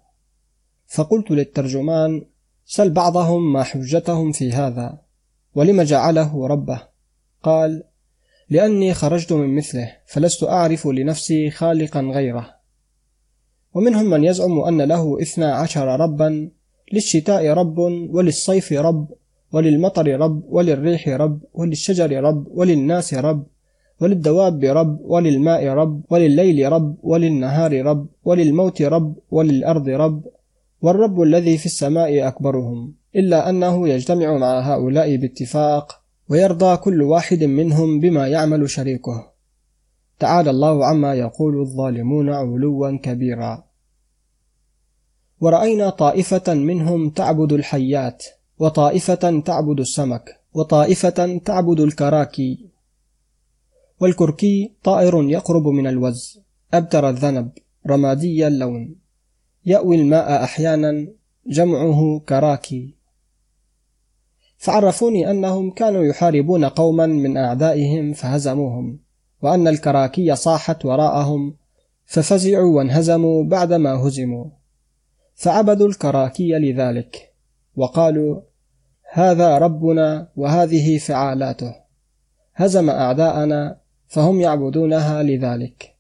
فقلت للترجمان: سل بعضهم ما حجتهم في هذا، ولم جعله ربه؟ قال: لأني خرجت من مثله، فلست أعرف لنفسي خالقا غيره. ومنهم من يزعم أن له 12 ربا: للشتاء رب، وللصيف رب، وللمطر رب، وللريح رب، وللشجر رب، وللناس رب، وللدواب رب، وللماء رب، ولليل رب، وللنهار رب، وللموت رب، وللأرض رب، والرب الذي في السماء أكبرهم. إلا أنه يجتمع مع هؤلاء باتفاق، ويرضى كل واحد منهم بما يعمل شريكه. تعالى الله عما يقول الظالمون علوا كبيرا. ورأينا طائفة منهم تعبد الحيات، وطائفة تعبد السمك، وطائفة تعبد الكراكي. والكركي طائر يقرب من الوز، أبتر الذنب، رمادي اللون، يأوي الماء أحيانا، جمعه كراكي. فعرفوني أنهم كانوا يحاربون قوما من أعدائهم فهزموهم، وأن الكراكي صاحت وراءهم ففزعوا وانهزموا بعدما هزموا، فعبدوا الكراكي لذلك، وقالوا: هذا ربنا وهذه فعالاته، هزم أعداءنا فهم يعبدونها لذلك.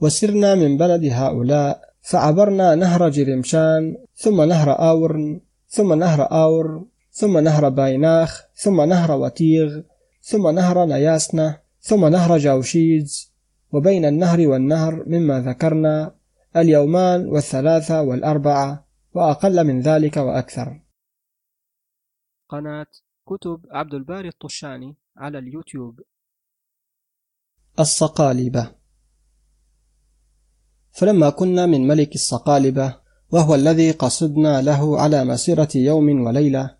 وسرنا من بلد هؤلاء فعبرنا نهر جرمشان، ثم نهر آورن، ثم نهر آور، ثم نهر بايناخ، ثم نهر وتيغ، ثم نهر نياسنة، ثم نهر جاوشيز. وبين النهر والنهر مما ذكرنا اليومان والثلاثة والأربعة، وأقل من ذلك وأكثر. قناة كتب عبد الباري الطشاني على اليوتيوب. الصقالبة. فلما كنا من ملك الصقالبة، وهو الذي قصدنا له على مسيرة يوم وليلة،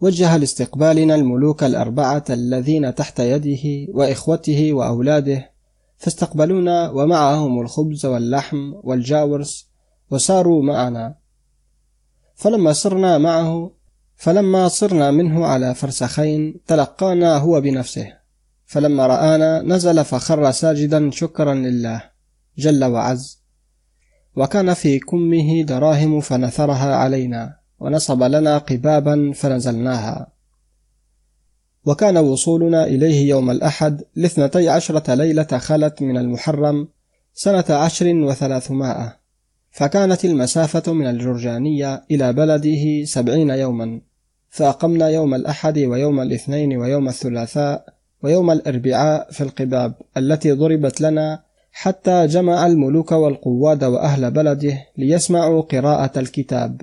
وجه لاستقبالنا الملوك 4 الذين تحت يده وإخوته وأولاده، فاستقبلونا ومعهم الخبز واللحم والجاورس، وساروا معنا. فلما صرنا منه على فرسخين تلقانا هو بنفسه، فلما رآنا نزل فخر ساجدا شكرا لله جل وعز، وكان في كمه دراهم فنثرها علينا، ونصب لنا قبابا فنزلناها. وكان وصولنا إليه يوم الأحد 12 ليلة خلت من المحرم 13 و300، فكانت المسافة من الجرجانية إلى بلده 70 يوما، فأقمنا يوم الأحد ويوم الاثنين ويوم الثلاثاء ويوم الأربعاء في القباب التي ضربت لنا، حتى جمع الملوك والقواد وأهل بلده ليسمعوا قراءة الكتاب.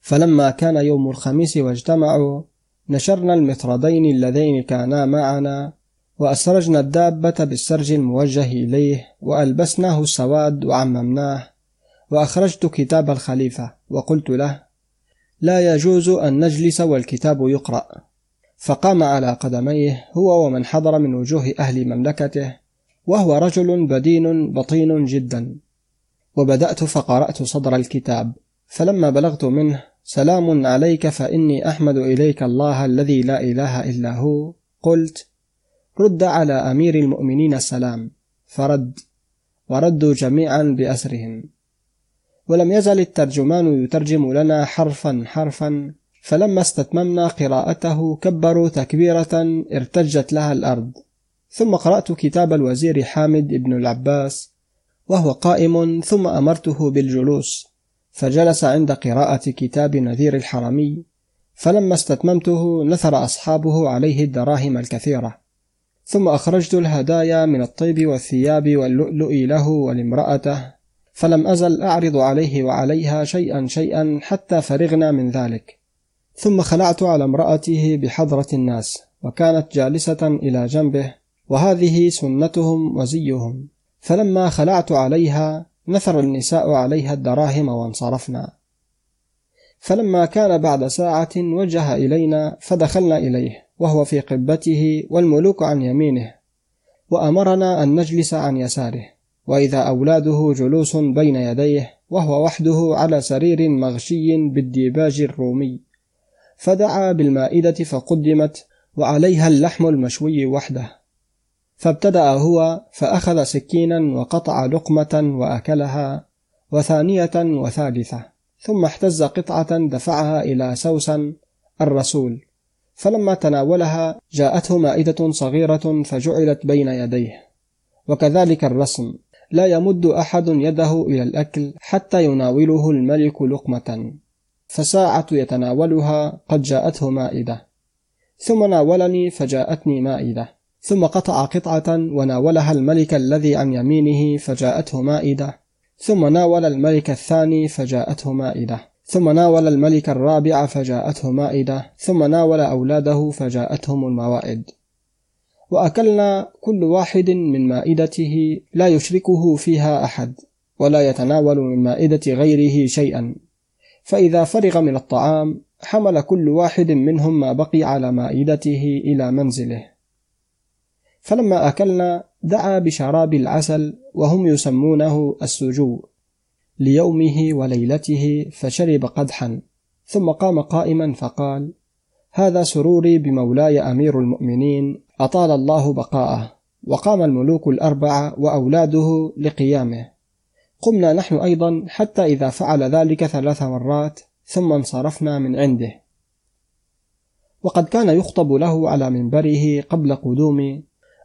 فلما كان يوم الخميس واجتمعوا، نشرنا المطردين اللذين كانا معنا، وأسرجنا الدابة بالسرج الموجه إليه، وألبسناه السواد وعممناه. وأخرجت كتاب الخليفة وقلت له: لا يجوز أن نجلس والكتاب يقرأ. فقام على قدميه هو ومن حضر من وجوه أهل مملكته، وهو رجل بدين بطين جدا. وبدأت فقرأت صدر الكتاب، فلما بلغت منه: سلام عليك فإني أحمد إليك الله الذي لا إله إلا هو، قلت: رد على أمير المؤمنين السلام، فرد، وردوا جميعا بأسرهم. ولم يزل الترجمان يترجم لنا حرفا حرفا، فلما استتممنا قراءته كبروا تكبيرة ارتجت لها الأرض. ثم قرأت كتاب الوزير حامد بن العباس وهو قائم، ثم أمرته بالجلوس، فجلس عند قراءة كتاب نذير الحرمي. فلما استتممته نثر أصحابه عليه الدراهم الكثيرة. ثم أخرجت الهدايا من الطيب والثياب واللؤلؤ له ولامرأته، فلم أزل أعرض عليه وعليها شيئا شيئا حتى فرغنا من ذلك. ثم خلعت على امرأته بحضرة الناس، وكانت جالسة إلى جنبه، وهذه سنتهم وزيهم. فلما خلعت عليها نثر النساء عليها الدراهم وانصرفنا. فلما كان بعد ساعة وجه إلينا فدخلنا إليه وهو في قبته والملوك عن يمينه، وأمرنا أن نجلس عن يساره، وإذا أولاده جلوس بين يديه وهو وحده على سرير مغشي بالديباج الرومي، فدعا بالمائدة فقدمت وعليها اللحم المشوي وحده، فابتدأ هو فأخذ سكينا وقطع لقمة وأكلها وثانية وثالثة، ثم احتز قطعة دفعها إلى سوسن الرسول، فلما تناولها جاءته مائدة صغيرة فجعلت بين يديه، وكذلك الرسم لا يمد أحد يده إلى الأكل حتى يناوله الملك لقمة، فساعة يتناولها قد جاءته مائدة، ثم ناولني فجاءتني مائدة، ثم قطع قطعة وناولها الملك الذي عن يمينه فجاءته مائدة، ثم ناول الملك الثاني فجاءته مائدة، ثم ناول الملك الرابع فجاءته مائدة، ثم ناول أولاده فجاءتهم الموائد، وأكلنا كل واحد من مائدته لا يشركه فيها أحد ولا يتناول من مائدة غيره شيئا، فإذا فرغ من الطعام حمل كل واحد منهم ما بقي على مائدته إلى منزله. فلما أكلنا دعا بشراب العسل وهم يسمونه السجو ليومه وليلته فشرب قدحا، ثم قام قائما فقال: هذا سروري بمولاي أمير المؤمنين أطال الله بقاءه. وقام الملوك الأربعة وأولاده لقيامه، قمنا نحن أيضا حتى إذا فعل ذلك 3 مرات ثم انصرفنا من عنده. وقد كان يخطب له على منبره قبل قدومي: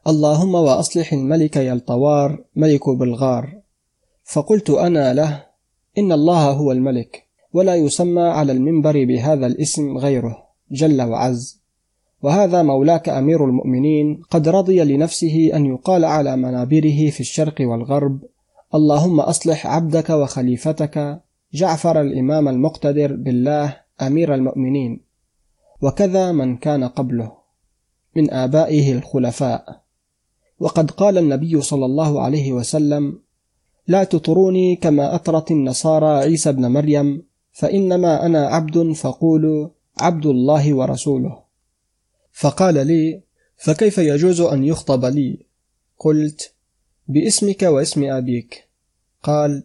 اللهم وأصلح الملك يلطوار ملك بلغار. فقلت أنا له: إن الله هو الملك ولا يسمى على المنبر بهذا الاسم غيره جل وعز، وهذا مولاك أمير المؤمنين قد رضي لنفسه أن يقال على منابره في الشرق والغرب: اللهم أصلح عبدك وخليفتك جعفر الإمام المقتدر بالله أمير المؤمنين، وكذا من كان قبله من آبائه الخلفاء. وقد قال النبي صلى الله عليه وسلم: لا تطروني كما أطرت النصارى عيسى بن مريم، فإنما أنا عبد فقولوا عبد الله ورسوله. فقال لي: فكيف يجوز أن يخطب لي؟ قلت: باسمك واسم أبيك. قال: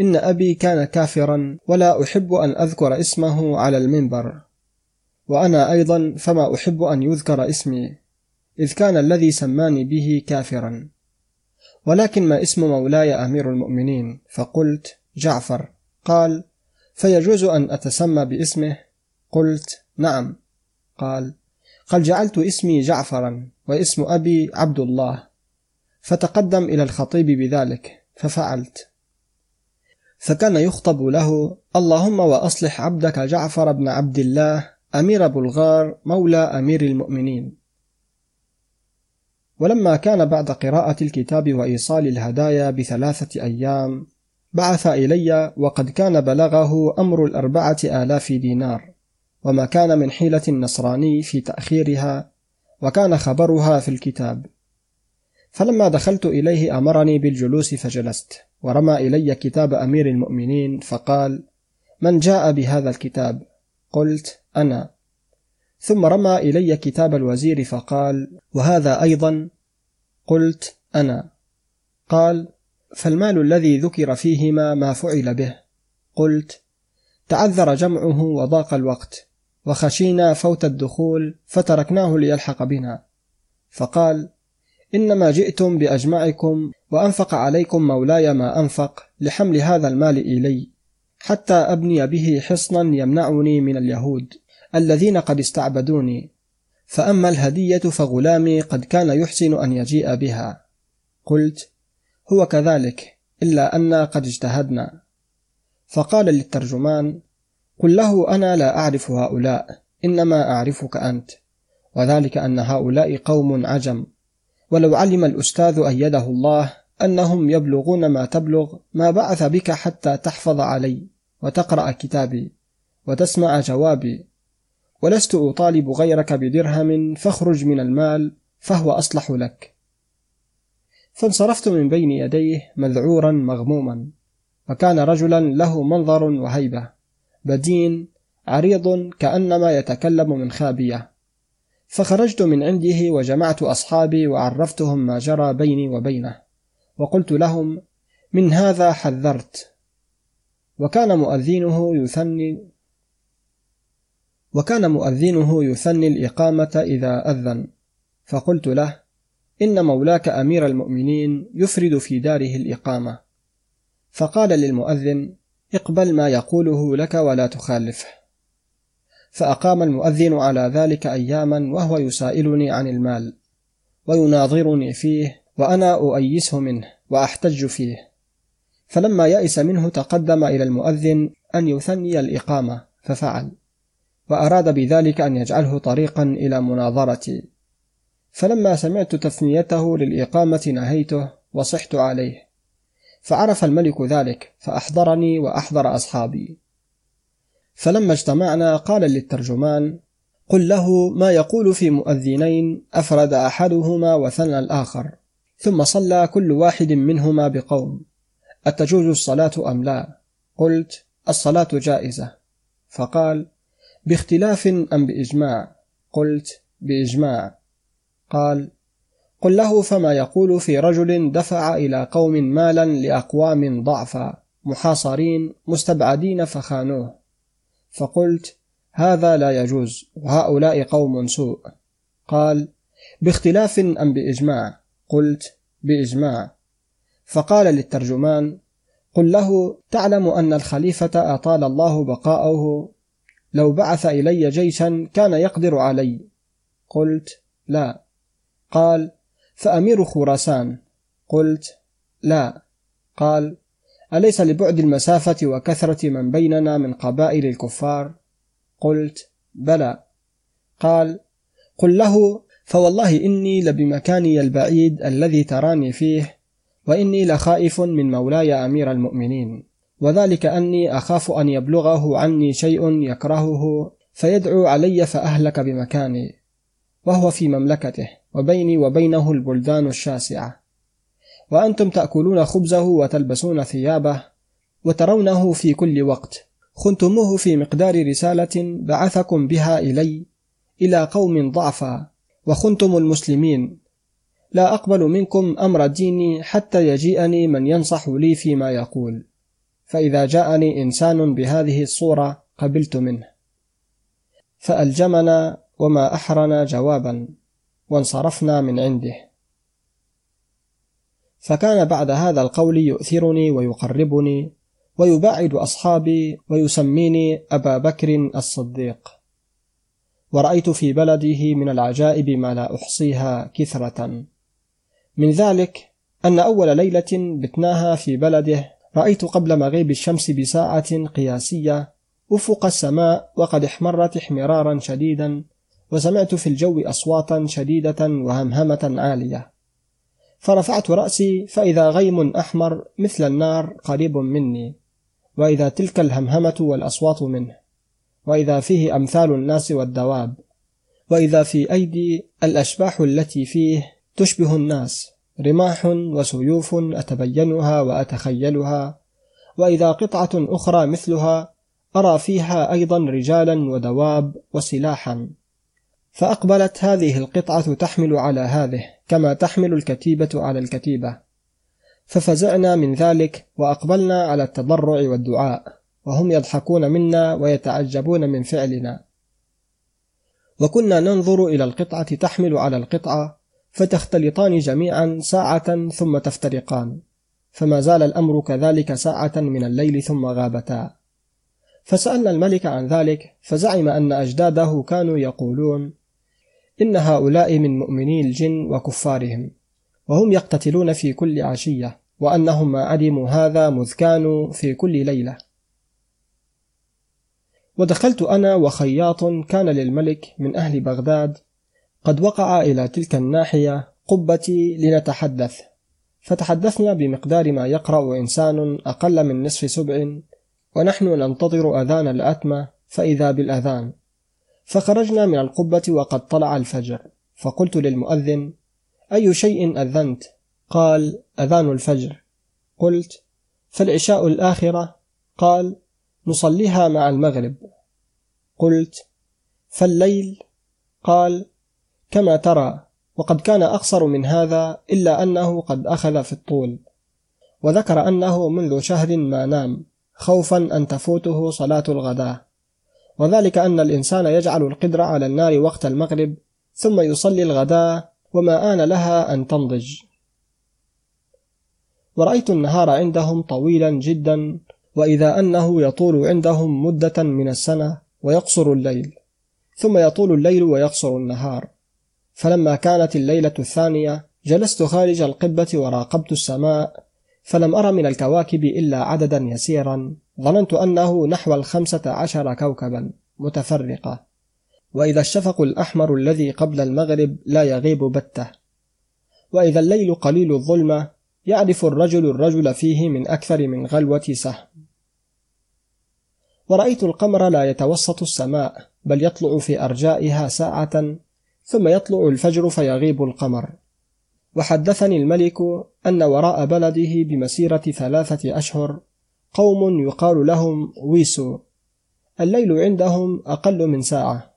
إن أبي كان كافرا ولا أحب أن أذكر اسمه على المنبر، وأنا أيضا فما أحب أن يذكر اسمي، إذ كان الذي سماني به كافرا، ولكن ما اسم مولاي أمير المؤمنين؟ فقلت: جعفر. قال: فيجوز أن أتسمى باسمه؟ قلت: نعم. قال: قد جعلت اسمي جعفرا واسم أبي عبد الله، فتقدم إلى الخطيب بذلك، ففعلت. فكان يخطب له: اللهم وأصلح عبدك جعفر بن عبد الله أمير بلغار مولى أمير المؤمنين. ولما كان بعد قراءة الكتاب وإيصال الهدايا ب3 أيام بعث إلي، وقد كان بلغه أمر 4000 دينار، وما كان من حيلة النصراني في تأخيرها، وكان خبرها في الكتاب. فلما دخلت إليه أمرني بالجلوس فجلست، ورمى إلي كتاب أمير المؤمنين فقال: من جاء بهذا الكتاب؟ قلت: أنا. ثم رمى إلي كتاب الوزير فقال: وهذا أيضا؟ قلت: أنا. قال: فالمال الذي ذكر فيهما ما فعل به؟ قلت: تعذر جمعه وضاق الوقت، وخشينا فوت الدخول فتركناه ليلحق بنا. فقال: إنما جئتم بأجمعكم، وأنفق عليكم مولاي ما أنفق لحمل هذا المال إلي، حتى أبني به حصنا يمنعني من اليهود الذين قد استعبدوني، فأما الهدية فغلامي قد كان يحسن أن يجيء بها. قلت: هو كذلك، إلا أننا قد اجتهدنا. فقال للترجمان: قل له أنا لا أعرف هؤلاء، إنما أعرفك أنت، وذلك أن هؤلاء قوم عجم، ولو علم الأستاذ أيده الله أنهم يبلغون ما تبلغ ما بعث بك حتى تحفظ علي وتقرأ كتابي وتسمع جوابي، ولست أطالب غيرك بدرهم، فاخرج من المال فهو أصلح لك. فانصرفت من بين يديه مذعورا مغموما، وكان رجلا له منظر وهيبة بدين عريض كأنما يتكلم من خابية. فخرجت من عنده وجمعت أصحابي وعرفتهم ما جرى بيني وبينه، وقلت لهم: من هذا حذرت. وكان مؤذنه يثني الإقامة إذا أذن، فقلت له: إن مولاك أمير المؤمنين يفرد في داره الإقامة. فقال للمؤذن: اقبل ما يقوله لك ولا تخالفه. فأقام المؤذن على ذلك أياما، وهو يسائلني عن المال ويناظرني فيه، وأنا أؤيسه منه وأحتج فيه. فلما يأس منه تقدم إلى المؤذن أن يثني الإقامة، ففعل، وأراد بذلك أن يجعله طريقا إلى مناظرتي. فلما سمعت تثنيته للإقامة نهيته وصحت عليه، فعرف الملك ذلك فأحضرني وأحضر أصحابي. فلما اجتمعنا قال للترجمان: قل له ما يقول في مؤذنين أفرد أحدهما وثنى الآخر، ثم صلى كل واحد منهما بقوم، أتجوز الصلاة أم لا؟ قلت: الصلاة جائزة. فقال: باختلاف أم بإجماع؟ قلت: بإجماع. قال: قل له فما يقول في رجل دفع إلى قوم مالا لأقوام ضعفا محاصرين مستبعدين فخانوه، فقلت: هذا لا يجوز، وهؤلاء قوم سوء. قال: باختلاف أم بإجماع؟ قلت: بإجماع. فقال للترجمان: قل له تعلم أن الخليفة أطال الله بقاءه، لو بعث إلي جيشا كان يقدر علي. قلت: لا. قال: فأمير خراسان؟ قلت: لا. قال: أليس لبعد المسافة وكثرة من بيننا من قبائل الكفار؟ قلت: بلى. قال: قل له فوالله إني لبمكاني البعيد الذي تراني فيه، وإني لخائف من مولاي أمير المؤمنين، وذلك أني أخاف أن يبلغه عني شيء يكرهه فيدعو علي فأهلك بمكاني، وهو في مملكته وبيني وبينه البلدان الشاسعة، وأنتم تأكلون خبزه وتلبسون ثيابه وترونه في كل وقت، خنتموه في مقدار رسالة بعثكم بها إلي إلى قوم ضعفا، وخنتم المسلمين. لا أقبل منكم أمر ديني حتى يجيئني من ينصح لي فيما يقول، فإذا جاءني إنسان بهذه الصورة قبلت منه. فألجمنا وما أحرنا جوابا، وانصرفنا من عنده. فكان بعد هذا القول يؤثرني ويقربني ويباعد أصحابي، ويسميني أبا بكر الصديق. ورأيت في بلده من العجائب ما لا أحصيها كثرة، من ذلك أن أول ليلة بتناها في بلده رأيت قبل مغيب الشمس بساعة قياسية أفق السماء وقد احمرت احمرارا شديدا، وسمعت في الجو أصواتا شديدة وهمهمة عالية، فرفعت رأسي فإذا غيم أحمر مثل النار قريب مني، وإذا تلك الهمهمة والأصوات منه، وإذا فيه أمثال الناس والدواب، وإذا في أيدي الأشباح التي فيه تشبه الناس، رماح وسيوف أتبينها وأتخيلها، وإذا قطعة أخرى مثلها أرى فيها أيضا رجالا ودواب وسلاحا. فأقبلت هذه القطعة تحمل على هذه كما تحمل الكتيبة على الكتيبة، ففزعنا من ذلك وأقبلنا على التضرع والدعاء، وهم يضحكون منا ويتعجبون من فعلنا. وكنا ننظر إلى القطعة تحمل على القطعة فتختلطان جميعا ساعة ثم تفترقان، فما زال الأمر كذلك ساعة من الليل ثم غابتا. فسألنا الملك عن ذلك، فزعم أن أجداده كانوا يقولون: إن هؤلاء من مؤمني الجن وكفارهم، وهم يقتتلون في كل عشية، وأنهم ما عدموا هذا مذ كانوا في كل ليلة. ودخلت أنا وخياط كان للملك من أهل بغداد، قد وقع إلى تلك الناحية قبتي لنتحدث، فتحدثنا بمقدار ما يقرأ إنسان أقل من نصف سبع، ونحن ننتظر أذان الأتمة فإذا بالأذان. فخرجنا من القبة وقد طلع الفجر، فقلت للمؤذن: أي شيء أذنت؟ قال: أذان الفجر. قلت: فالعشاء الآخرة؟ قال: نصليها مع المغرب. قلت: فالليل؟ قال: كما ترى، وقد كان أقصر من هذا إلا أنه قد أخذ في الطول. وذكر أنه منذ شهر ما نام خوفا أن تفوته صلاة الغداء، وذلك أن الإنسان يجعل القدر على النار وقت المغرب ثم يصلي الغداء وما آن لها أن تنضج. ورأيت النهار عندهم طويلا جدا، وإذا أنه يطول عندهم مدة من السنة ويقصر الليل، ثم يطول الليل ويقصر النهار. فلما كانت الليلة الثانية جلست خارج القبة وراقبت السماء، فلم أرى من الكواكب إلا عددا يسيرا، ظننت أنه نحو 15 كوكبا متفرقة، وإذا الشفق الأحمر الذي قبل المغرب لا يغيب بتة. وإذا الليل قليل الظلمة يعرف الرجل الرجل فيه من أكثر من غلوة سهم. ورأيت القمر لا يتوسط السماء بل يطلع في أرجائها ساعة، ثم يطلع الفجر فيغيب القمر. وحدثني الملك أن وراء بلده بمسيرة 3 أشهر قوم يقال لهم ويسو، الليل عندهم أقل من ساعة.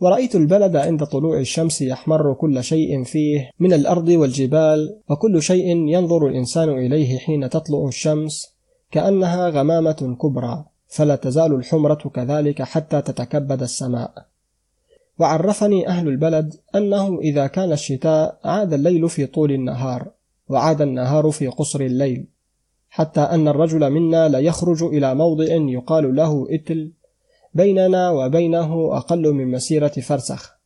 ورأيت البلد عند طلوع الشمس يحمر كل شيء فيه من الأرض والجبال، وكل شيء ينظر الإنسان إليه حين تطلع الشمس كأنها غمامة كبرى، فلا تزال الحمرة كذلك حتى تتكبد السماء. وعرفني أهل البلد أنه إذا كان الشتاء عاد الليل في طول النهار، وعاد النهار في قصر الليل، حتى أن الرجل منا لا يخرج إلى موضع يقال له إتل، بيننا وبينه أقل من مسيرة فرسخ،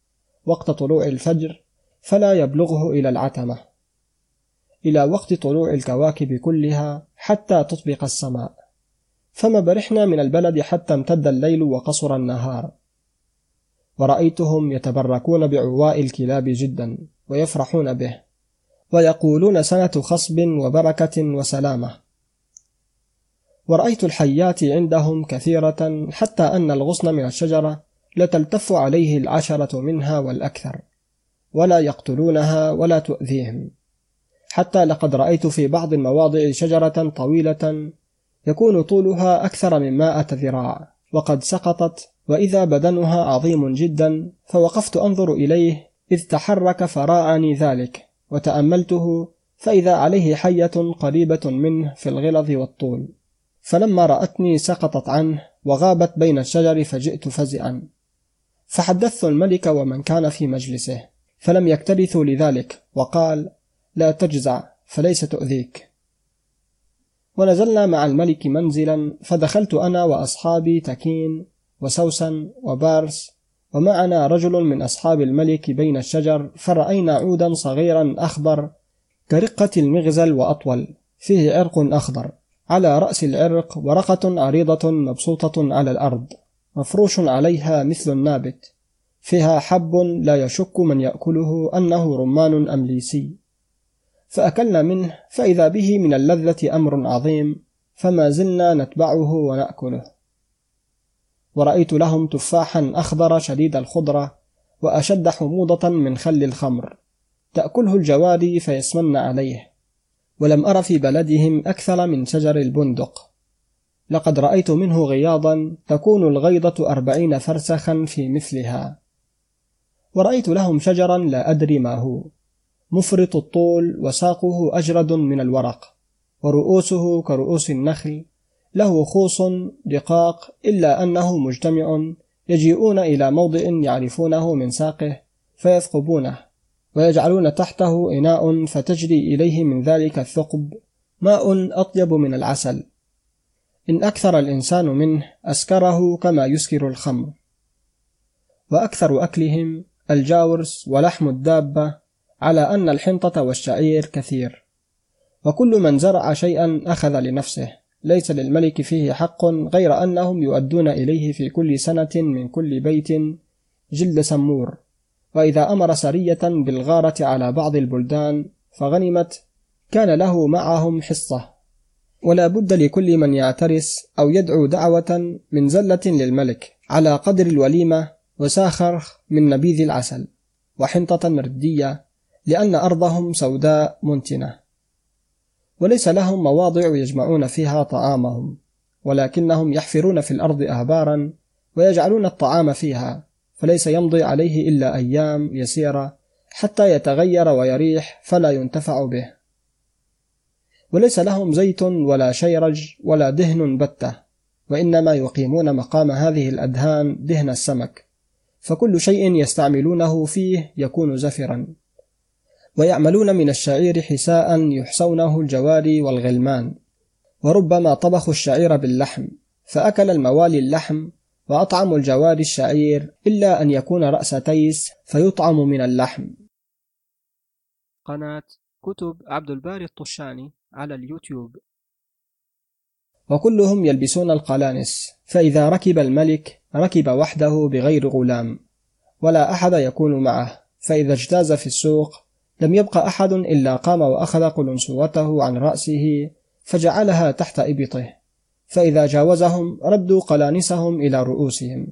وقت طلوع الفجر، فلا يبلغه إلى العتمة، إلى وقت طلوع الكواكب كلها حتى تطبق السماء. فما برحنا من البلد حتى امتد الليل وقصر النهار. ورأيتهم يتبركون بعواء الكلاب جدا ويفرحون به، ويقولون سنة خصب وبركة وسلامة. ورأيت الحيات عندهم كثيرة، حتى أن الغصن من الشجرة لتلتف عليه 10 منها والأكثر، ولا يقتلونها ولا تؤذيهم، حتى لقد رأيت في بعض المواضع شجرة طويلة يكون طولها أكثر من 100 ذراع وقد سقطت، وإذا بدنها عظيم جدا، فوقفت أنظر إليه إذ تحرك فراعني ذلك، وتأملته فإذا عليه حية قريبة منه في الغلظ والطول. فلما رأتني سقطت عنه وغابت بين الشجر، فجئت فزعا، فحدثت الملك ومن كان في مجلسه، فلم يكترثوا لذلك، وقال: لا تجزع فليس تؤذيك. ونزلنا مع الملك منزلا، فدخلت أنا وأصحابي تكين وسوسن وبارس، ومعنا رجل من أصحاب الملك بين الشجر، فرأينا عودا صغيرا أخضر كرقة المغزل وأطول، فيه عرق أخضر، على رأس العرق ورقة عريضة مبسوطة على الأرض، مفروش عليها مثل النابت، فيها حب لا يشك من يأكله أنه رمان أمليسي. فأكلنا منه، فإذا به من اللذة أمر عظيم، فما زلنا نتبعه ونأكله. ورأيت لهم تفاحا أخضر شديد الخضرة، وأشد حموضة من خل الخمر، تأكله الجواري فيسمن عليه. ولم أر في بلدهم أكثر من شجر البندق، لقد رأيت منه غياضا تكون الغيضة 40 فرسخا في مثلها. ورأيت لهم شجرا لا أدري ما هو، مفرط الطول، وساقه أجرد من الورق، ورؤوسه كرؤوس النخل، له خوص دقاق، إلا أنه مجتمع، يجيئون إلى موضع يعرفونه من ساقه فيثقبونه، ويجعلون تحته إناء فتجري إليه من ذلك الثقب ماء أطيب من العسل، إن أكثر الإنسان منه أسكره كما يسكر الخمر. وأكثر أكلهم الجاورس ولحم الدابة، على أن الحنطة والشعير كثير. وكل من زرع شيئا أخذ لنفسه، ليس للملك فيه حق، غير أنهم يؤدون إليه في كل سنة من كل بيت جلد سمور. وإذا أمر سرية بالغارة على بعض البلدان فغنمت، كان له معهم حصة. ولا بد لكل من يعترس أو يدعو دعوة من زلة للملك على قدر الوليمة، وساخر من نبيذ العسل، وحنطة مردية، لأن أرضهم سوداء منتنة، وليس لهم مواضع يجمعون فيها طعامهم، ولكنهم يحفرون في الأرض أهبارا ويجعلون الطعام فيها، فليس يمضي عليه إلا أيام يسيرة حتى يتغير ويريح فلا ينتفع به. وليس لهم زيت ولا شيرج ولا دهن بتة، وإنما يقيمون مقام هذه الأدهان دهن السمك، فكل شيء يستعملونه فيه يكون زفرا. ويعملون من الشعير حساء يحسونه الجواري والغلمان، وربما طبخوا الشعير باللحم فأكل الموالي اللحم، وأطعم الجواري الشعير إلا أن يكون رأس تيس فيطعم من اللحم. قناة كتب عبد الباري الطشاني على اليوتيوب. وكلهم يلبسون القلانس، فإذا ركب الملك ركب وحده بغير غلام ولا أحد يكون معه، فإذا اجتاز في السوق لم يبق أحد إلا قام وأخذ قلنسوته عن رأسه فجعلها تحت إبطه، فإذا جاوزهم ردوا قلانسهم إلى رؤوسهم.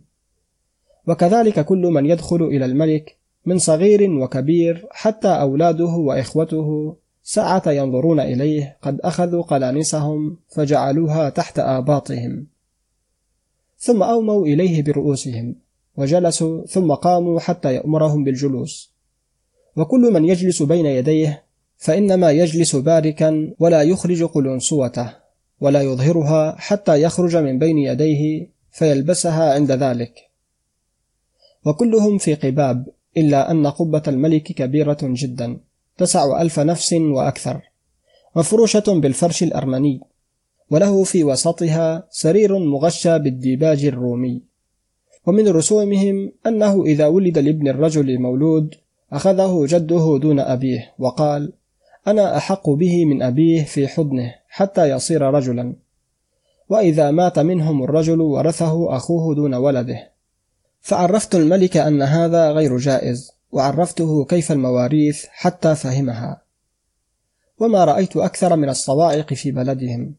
وكذلك كل من يدخل إلى الملك من صغير وكبير حتى أولاده وإخوته، ساعة ينظرون إليه قد أخذوا قلانسهم فجعلوها تحت آباطهم، ثم أوموا إليه برؤوسهم وجلسوا، ثم قاموا حتى يأمرهم بالجلوس. وكل من يجلس بين يديه فإنما يجلس باركا ولا يخرج قلنسوته ولا يظهرها حتى يخرج من بين يديه فيلبسها عند ذلك. وكلهم في قباب، إلا أن قبة الملك كبيرة جدا 9,000 نفس وأكثر، مفروشة بالفرش الأرمني، وله في وسطها سرير مغشى بالديباج الرومي. ومن رسومهم أنه إذا ولد لابن الرجل مولود أخذه جده دون أبيه وقال: أنا أحق به من أبيه في حضنه حتى يصير رجلا. وإذا مات منهم الرجل ورثه أخوه دون ولده. فعرفت الملك أن هذا غير جائز، وعرفته كيف المواريث حتى فهمها. وما رأيت أكثر من الصواعق في بلدهم،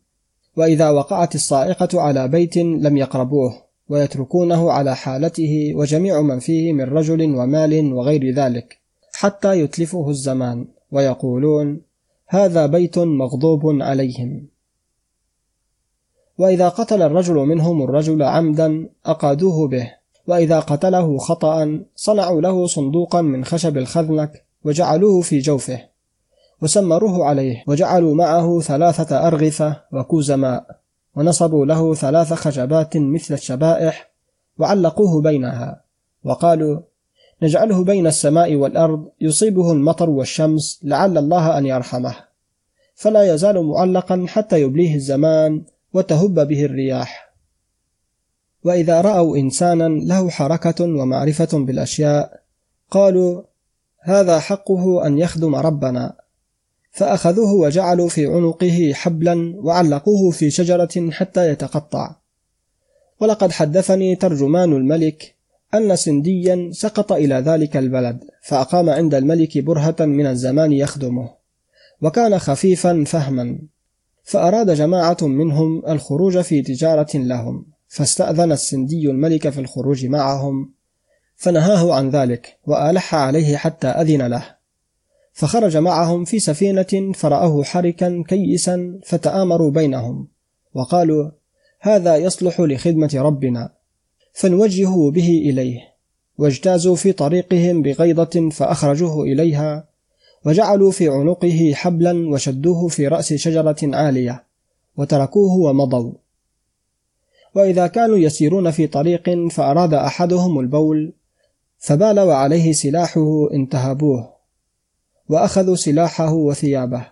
وإذا وقعت الصاعقة على بيت لم يقربوه ويتركونه على حالته وجميع من فيه من رجل ومال وغير ذلك حتى يتلفه الزمان، ويقولون: هذا بيت مغضوب عليهم. وإذا قتل الرجل منهم الرجل عمدا أقادوه به، وإذا قتله خطأ صنعوا له صندوقا من خشب الخذنك وجعلوه في جوفه وسمروه عليه، وجعلوا معه 3 أرغفة وكوز ماء، ونصبوا له 3 خشبات مثل الشبائح وعلقوه بينها، وقالوا: نجعله بين السماء والأرض يصيبه المطر والشمس لعل الله أن يرحمه، فلا يزال معلقا حتى يبليه الزمان وتهب به الرياح. وإذا رأوا إنسانا له حركة ومعرفة بالأشياء قالوا: هذا حقه أن يخدم ربنا، فأخذوه وجعلوا في عنقه حبلا وعلقوه في شجرة حتى يتقطع. ولقد حدثني ترجمان الملك أن سنديا سقط إلى ذلك البلد فأقام عند الملك برهة من الزمان يخدمه، وكان خفيفا فهما، فأراد جماعة منهم الخروج في تجارة لهم، فاستأذن السندي الملك في الخروج معهم فنهاه عن ذلك وألح عليه حتى أذن له، فخرج معهم في سفينة فرأوه حركا كيسا فتآمروا بينهم وقالوا: هذا يصلح لخدمة ربنا، فنوجهوا به إليه. واجتازوا في طريقهم بغيضة فأخرجوه إليها، وجعلوا في عنقه حبلا وشدوه في رأس شجرة عالية وتركوه ومضوا. وإذا كانوا يسيرون في طريق فأراد أحدهم البول فبال وعليه سلاحه انتهبوه، وأخذوا سلاحه وثيابه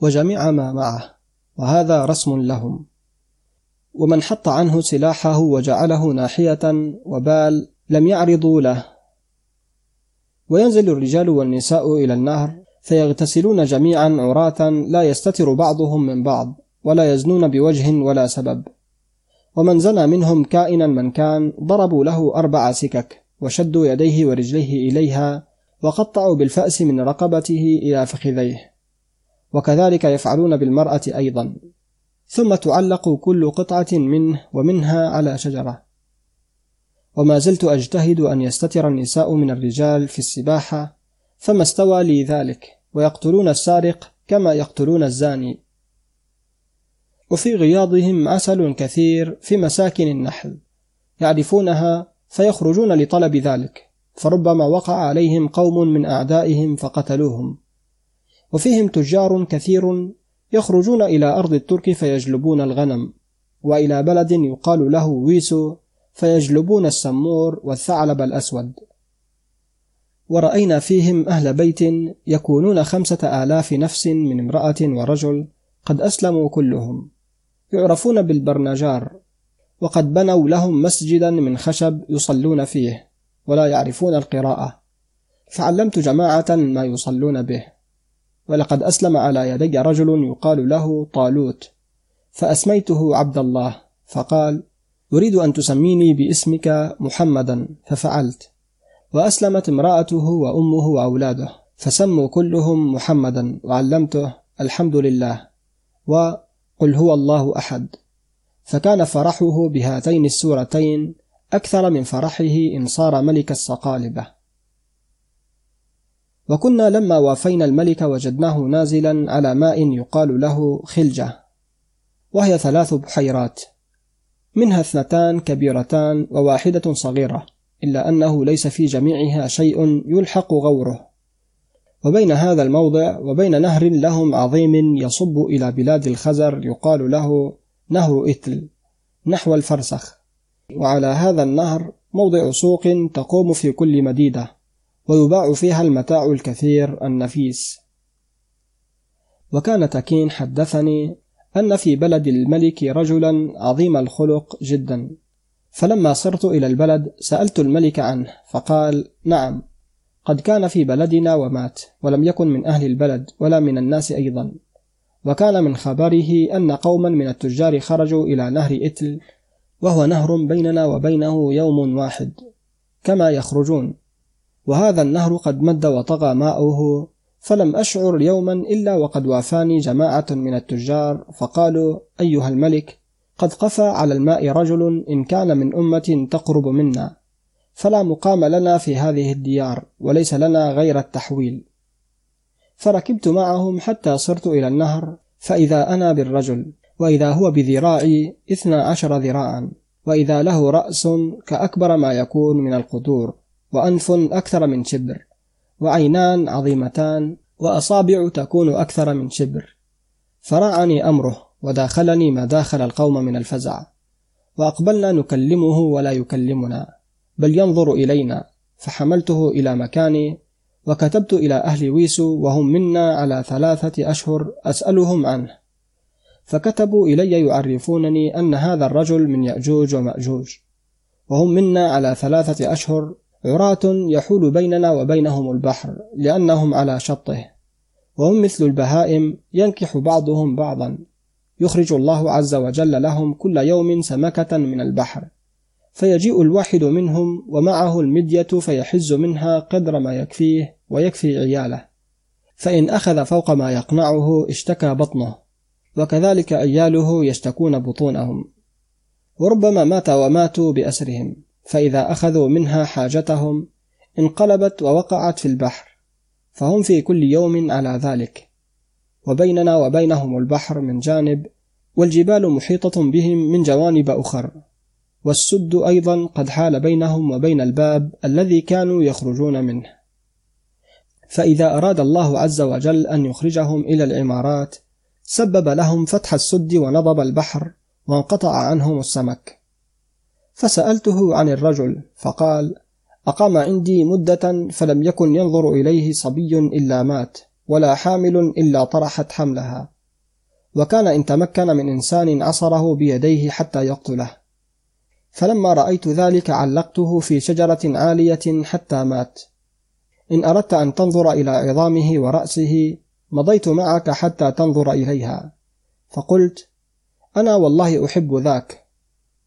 وجميع ما معه، وهذا رسم لهم. ومن حط عنه سلاحه وجعله ناحية وبال لم يعرضوا له. وينزل الرجال والنساء إلى النهر فيغتسلون جميعا عراة لا يستتر بعضهم من بعض، ولا يزنون بوجه ولا سبب. ومن زنى منهم كائنا من كان ضربوا له 4 سكك وشدوا يديه ورجليه إليها، وقطعوا بالفأس من رقبته إلى فخذيه، وكذلك يفعلون بالمرأة أيضا. ثم تعلق كل قطعة منه ومنها على شجرة. وما زلت أجتهد أن يستتر النساء من الرجال في السباحة، فما استوى لي ذلك، ويقتلون السارق كما يقتلون الزاني. وفي غياضهم عسل كثير في مساكن النحل، يعرفونها فيخرجون لطلب ذلك، فربما وقع عليهم قوم من أعدائهم فقتلوهم. وفيهم تجار كثير يخرجون إلى أرض الترك فيجلبون الغنم، وإلى بلد يقال له ويسو فيجلبون السمور والثعلب الأسود. ورأينا فيهم أهل بيت يكونون 5000 نفس من امرأة ورجل قد أسلموا كلهم، يعرفون بالبرنجار، وقد بنوا لهم مسجدا من خشب يصلون فيه ولا يعرفون القراءة، فعلمت جماعة ما يصلون به. ولقد أسلم على يدي رجل يقال له طالوت فأسميته عبد الله، فقال يريد أن تسميني باسمك محمدا، ففعلت. وأسلمت امرأته وأمه وأولاده فسموا كلهم محمدا، وعلمته الحمد لله وقل هو الله أحد. فكان فرحه بهاتين السورتين أكثر من فرحه إن صار ملك الصقالبة. وكنا لما وافينا الملك وجدناه نازلا على ماء يقال له خلجة، وهي 3 بحيرات، منها 2 كبيرتان وواحدة صغيرة، إلا أنه ليس في جميعها شيء يلحق غوره، وبين هذا الموضع وبين نهر لهم عظيم يصب إلى بلاد الخزر يقال له نهر إتل نحو الفرسخ. وعلى هذا النهر موضع سوق تقوم في كل مديدة، ويباع فيها المتاع الكثير النفيس. وكان تكين حدثني أن في بلد الملك رجلا عظيم الخلق جدا، فلما صرت إلى البلد سألت الملك عنه فقال نعم، قد كان في بلدنا ومات، ولم يكن من أهل البلد ولا من الناس أيضا. وكان من خبره أن قوما من التجار خرجوا إلى نهر إتل، وهو نهر بيننا وبينه يوم واحد كما يخرجون، وهذا النهر قد مد وطغى ماؤه، فلم أشعر يوما إلا وقد وافاني جماعة من التجار فقالوا أيها الملك قد قفى على الماء رجل إن كان من أمة تقرب منا، فلا مقام لنا في هذه الديار وليس لنا غير التحويل. فركبت معهم حتى صرت إلى النهر، فإذا أنا بالرجل، وإذا هو بذراعي 12 ذراعا، وإذا له رأس كأكبر ما يكون من القدور، وأنف أكثر من شبر، وعينان عظيمتان، وأصابع تكون أكثر من شبر. فراعني أمره وداخلني ما داخل القوم من الفزع، وأقبلنا نكلمه ولا يكلمنا بل ينظر إلينا. فحملته إلى مكاني وكتبت إلى أهل ويسو وهم منا على 3 أشهر أسألهم عنه، فكتبوا إلي يعرفونني أن هذا الرجل من يأجوج ومأجوج، وهم منا على 3 أشهر عراة يحول بيننا وبينهم البحر لأنهم على شطه، وهم مثل البهائم ينكح بعضهم بعضا، يخرج الله عز وجل لهم كل يوم سمكة من البحر، فيجيء الواحد منهم ومعه المدية فيحز منها قدر ما يكفيه ويكفي عياله، فإن أخذ فوق ما يقنعه اشتكى بطنه، وكذلك عياله يشتكون بطونهم. وربما مات وماتوا بأسرهم، فإذا أخذوا منها حاجتهم انقلبت ووقعت في البحر، فهم في كل يوم على ذلك. وبيننا وبينهم البحر من جانب، والجبال محيطة بهم من جوانب أخر، والسد أيضا قد حال بينهم وبين الباب الذي كانوا يخرجون منه. فإذا أراد الله عز وجل أن يخرجهم إلى العمارات سبب لهم فتح السد ونضب البحر وانقطع عنهم السمك. فسألته عن الرجل فقال أقام عندي مدة فلم يكن ينظر إليه صبي إلا مات، ولا حامل إلا طرحت حملها، وكان إن تمكن من إنسان عصره بيديه حتى يقتله. فلما رأيت ذلك علقته في شجرة عالية حتى مات. إن أردت أن تنظر إلى عظامه ورأسه مضيت معك حتى تنظر إليها، فقلت أنا والله أحب ذاك.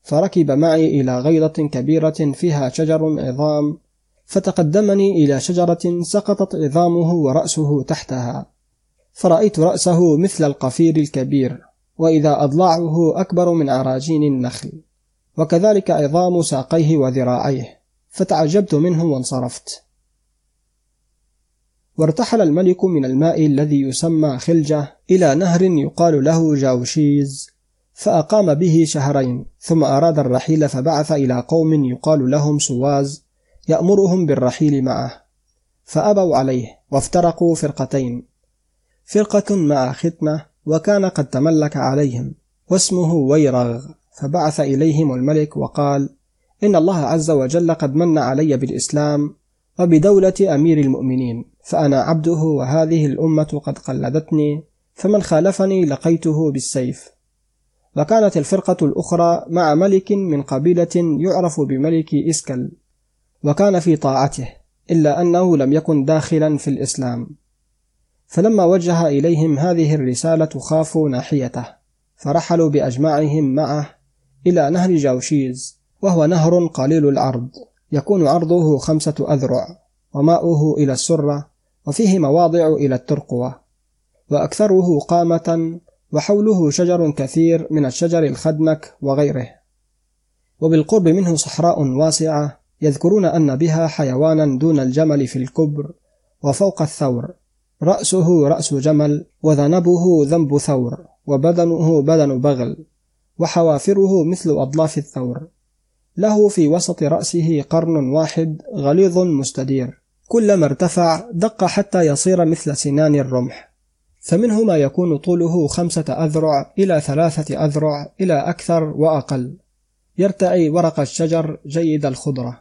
فركب معي إلى غيضة كبيرة فيها شجر عظام، فتقدمني إلى شجرة سقطت عظامه ورأسه تحتها، فرأيت رأسه مثل القفير الكبير، وإذا أضلاعه أكبر من عراجين النخل، وكذلك عظام ساقيه وذراعيه، فتعجبت منه وانصرفت. وارتحل الملك من الماء الذي يسمى خلجة إلى نهر يقال له جاوشيز، فأقام به شهرين، ثم أراد الرحيل فبعث إلى قوم يقال لهم سواز يأمرهم بالرحيل معه، فأبوا عليه وافترقوا فرقتين، فرقة مع ختمة وكان قد تملك عليهم واسمه ويرغ، فبعث إليهم الملك وقال: إن الله عز وجل قد من علي بالإسلام وبدولة أمير المؤمنين، فأنا عبده وهذه الأمة قد قلدتني، فمن خالفني لقيته بالسيف. وكانت الفرقة الأخرى مع ملك من قبيلة يعرف بملك إسكل، وكان في طاعته إلا أنه لم يكن داخلا في الإسلام. فلما وجه إليهم هذه الرسالة خافوا ناحيته، فرحلوا بأجمعهم معه إلى نهر جاوشيز، وهو نهر قليل العرض يكون عرضه 5 أذرع، وماؤه إلى السرة، وفيه مواضع إلى الترقوة، وأكثره قامة، وحوله شجر كثير من الشجر الخدنك وغيره، وبالقرب منه صحراء واسعة يذكرون أن بها حيوانا دون الجمل في الكبر وفوق الثور، رأسه رأس جمل، وذنبه ذنب ثور، وبدنه بدن بغل، وحوافره مثل أضلاف الثور، له في وسط رأسه قرن واحد غليظ مستدير، كلما ارتفع دق حتى يصير مثل سنان الرمح، فمنه ما يكون طوله 5 أذرع إلى 3 أذرع إلى أكثر وأقل، يرتعي ورق الشجر جيد الخضرة،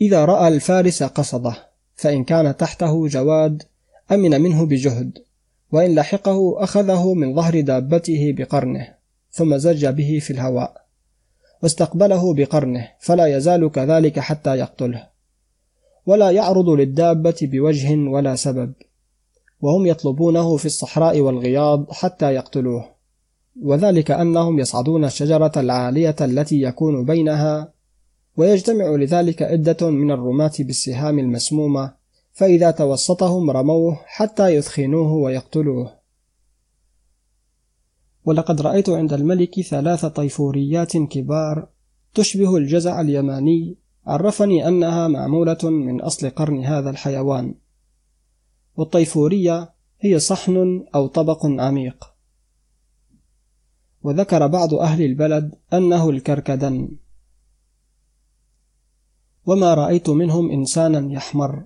إذا رأى الفارس قصده، فإن كان تحته جواد أمن منه بجهد، وإن لحقه أخذه من ظهر دابته بقرنه، ثم زج به في الهواء، واستقبله بقرنه، فلا يزال كذلك حتى يقتله، ولا يعرض للدابة بوجه ولا سبب، وهم يطلبونه في الصحراء والغياض حتى يقتلوه، وذلك أنهم يصعدون الشجرة العالية التي يكون بينها، ويجتمع لذلك عدة من الرماة بالسهام المسمومة، فإذا توسطهم رموه حتى يثخنوه ويقتلوه. ولقد رأيت عند الملك 3 طيفوريات كبار تشبه الجزع اليماني، عرفني أنها معمولة من أصل قرن هذا الحيوان. والطيفورية هي صحن أو طبق عميق. وذكر بعض أهل البلد أنه الكركدن. وما رأيت منهم إنسانا يحمر،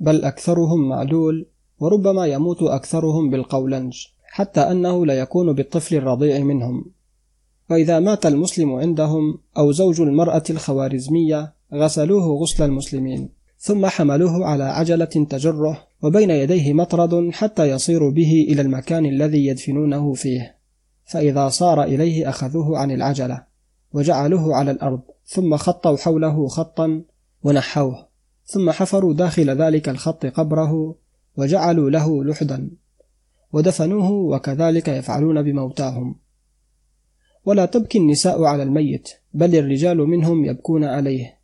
بل أكثرهم معلول، وربما يموت أكثرهم بالقولنج، حتى أنه لا يكون بالطفل الرضيع منهم. وإذا مات المسلم عندهم أو زوج المرأة الخوارزمية غسلوه غسل المسلمين، ثم حملوه على عجلة تجره، وبين يديه مطرد حتى يصير به إلى المكان الذي يدفنونه فيه، فإذا صار إليه أخذوه عن العجلة وجعلوه على الأرض، ثم خطوا حوله خطا ونحوه، ثم حفروا داخل ذلك الخط قبره وجعلوا له لحدا ودفنوه، وكذلك يفعلون بموتاهم. ولا تبكي النساء على الميت، بل الرجال منهم يبكون عليه،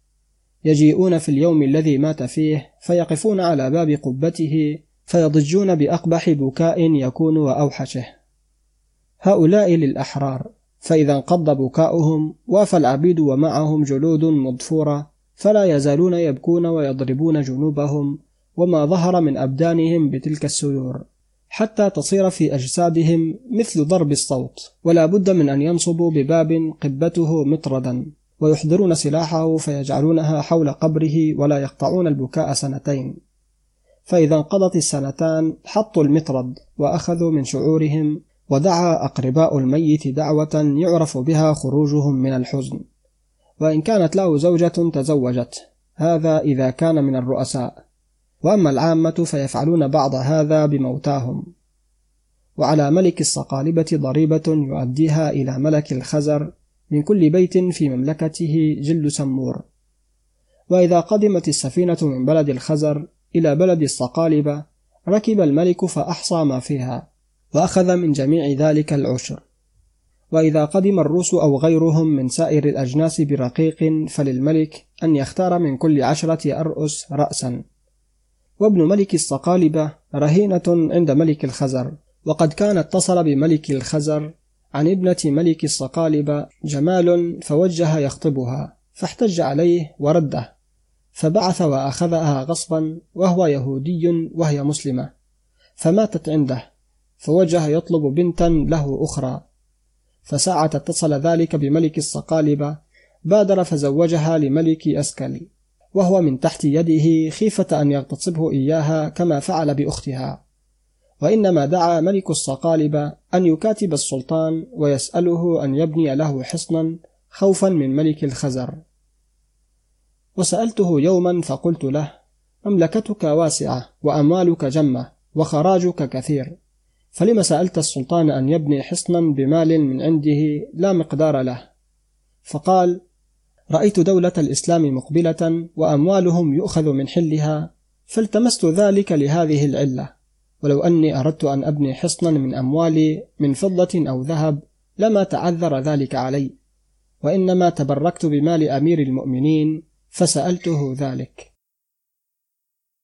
يجيئون في اليوم الذي مات فيه فيقفون على باب قبته فيضجون بأقبح بكاء يكون وأوحشه، هؤلاء للأحرار، فإذا انقض بكاؤهم وافى العبيد ومعهم جلود مضفورة، فلا يزالون يبكون ويضربون جنوبهم وما ظهر من أبدانهم بتلك السيور، حتى تصير في أجسادهم مثل ضرب الصوت، ولا بد من أن ينصبوا بباب قبته مطردا، ويحضرون سلاحه فيجعلونها حول قبره، ولا يقطعون البكاء 2 سنين، فإذا انقضت 2 سنتان حطوا المطرد وأخذوا من شعورهم، ودعا أقرباء الميت دعوة يعرف بها خروجهم من الحزن، وإن كانت له زوجة تزوجت، هذا إذا كان من الرؤساء، وأما العامة فيفعلون بعض هذا بموتاهم. وعلى ملك الصقالبة ضريبة يؤديها إلى ملك الخزر من كل بيت في مملكته جل سمور. وإذا قدمت السفينة من بلد الخزر إلى بلد الصقالبة ركب الملك فأحصى ما فيها وأخذ من جميع ذلك العشر. وإذا قدم الروس أو غيرهم من سائر الأجناس برقيق فللملك أن يختار من كل 10 أرؤس رأسا. وابن ملك الصقالبة رهينة عند ملك الخزر، وقد كان اتصل بملك الخزر عن ابنة ملك الصقالبة جمال فوجه يخطبها، فاحتج عليه ورده، فبعث وأخذها غصبا، وهو يهودي وهي مسلمة، فماتت عنده، فوجه يطلب بنتا له أخرى، فساعة اتصل ذلك بملك الصقالبة بادر فزوجها لملك أسكل وهو من تحت يده خيفة أن يغتصبه إياها كما فعل بأختها، وإنما دعا ملك الصقالبة أن يكاتب السلطان ويسأله أن يبني له حصنا خوفا من ملك الخزر. وسألته يوما فقلت له: مملكتك واسعة وأموالك جمة وخراجك كثير، فلما سألت السلطان أن يبني حصنا بمال من عنده لا مقدار له؟ فقال: رأيت دولة الإسلام مقبلة وأموالهم يؤخذ من حلها، فالتمست ذلك لهذه العلة، ولو أني أردت أن أبني حصنا من أموالي من فضة أو ذهب لما تعذر ذلك علي، وإنما تبركت بمال أمير المؤمنين فسألته ذلك.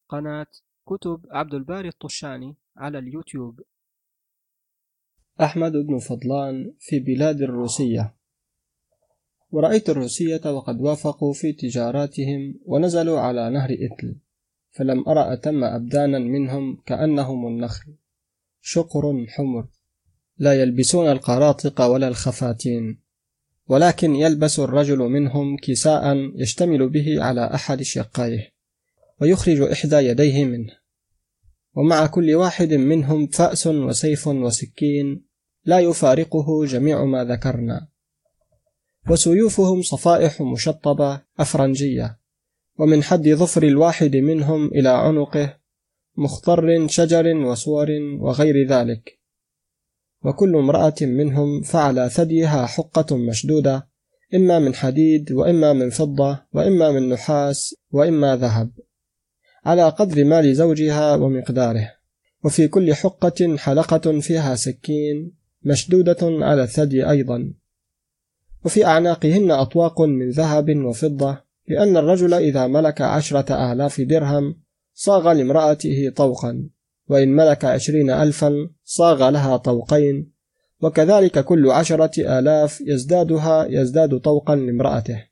قناة كتب عبد الباري الطشاني على اليوتيوب. أحمد بن فضلان في بلاد الروسية. ورأيت الروسية وقد وافقوا في تجاراتهم ونزلوا على نهر إتل، فلم أرى أتم أبدانا منهم كأنهم النخل، شقر حمر، لا يلبسون القراطق ولا الخفاتين، ولكن يلبس الرجل منهم كساء يشتمل به على أحد شقيه ويخرج إحدى يديه منه، ومع كل واحد منهم فأس وسيف وسكين لا يفارقه جميع ما ذكرنا، وسيوفهم صفائح مشطبة أفرنجية، ومن حد ظفر الواحد منهم إلى عنقه مخضر شجر وصور وغير ذلك، وكل امرأة منهم فعلى ثديها حقة مشدودة، إما من حديد وإما من فضة وإما من نحاس وإما ذهب، على قدر مال زوجها ومقداره، وفي كل حقة حلقة فيها سكين مشدودة على الثدي أيضا، وفي أعناقهن أطواق من ذهب وفضة، لأن الرجل إذا ملك 10,000 درهم صاغ لامرأته طوقا، وإن ملك 20,000 صاغ لها طوقين، وكذلك كل 10,000 يزدادها يزداد طوقا لامرأته،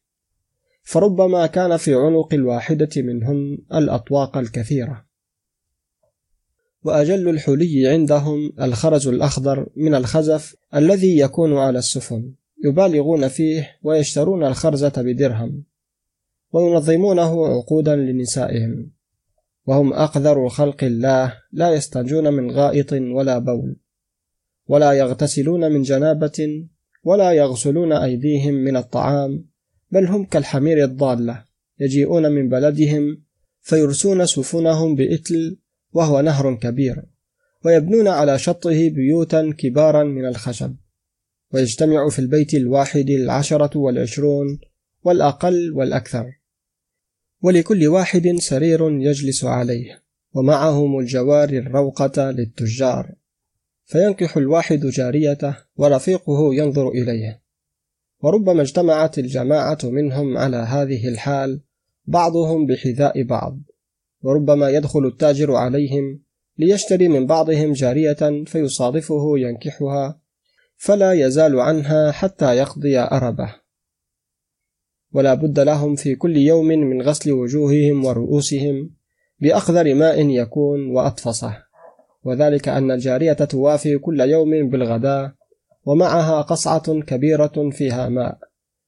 فربما كان في عنق الواحدة منهن الأطواق الكثيرة. وأجل الحلي عندهم الخرز الأخضر من الخزف الذي يكون على السفن، يبالغون فيه ويشترون الخرزة بدرهم، وينظمونه عقودا لنسائهم، وهم أقذر خلق الله، لا يستنجون من غائط ولا بول، ولا يغتسلون من جنابة، ولا يغسلون أيديهم من الطعام، بل هم كالحمير الضالة، يجيئون من بلدهم فيرسون سفنهم بإتل وهو نهر كبير، ويبنون على شطه بيوتا كبارا من الخشب، ويجتمع في البيت الواحد 10 و20 والأقل والأكثر، ولكل واحد سرير يجلس عليه، ومعهم الجوار الروقة للتجار، فينكح الواحد جاريته ورفيقه ينظر إليه، وربما اجتمعت الجماعة منهم على هذه الحال، بعضهم بحذاء بعض، وربما يدخل التاجر عليهم ليشتري من بعضهم جارية فيصادفه ينكحها، فلا يزال عنها حتى يقضي أربه، ولا بد لهم في كل يوم من غسل وجوههم ورؤوسهم بأخضر ماء يكون وأطفصه، وذلك أن الجارية توافي كل يوم بالغداء، ومعها قصعة كبيرة فيها ماء،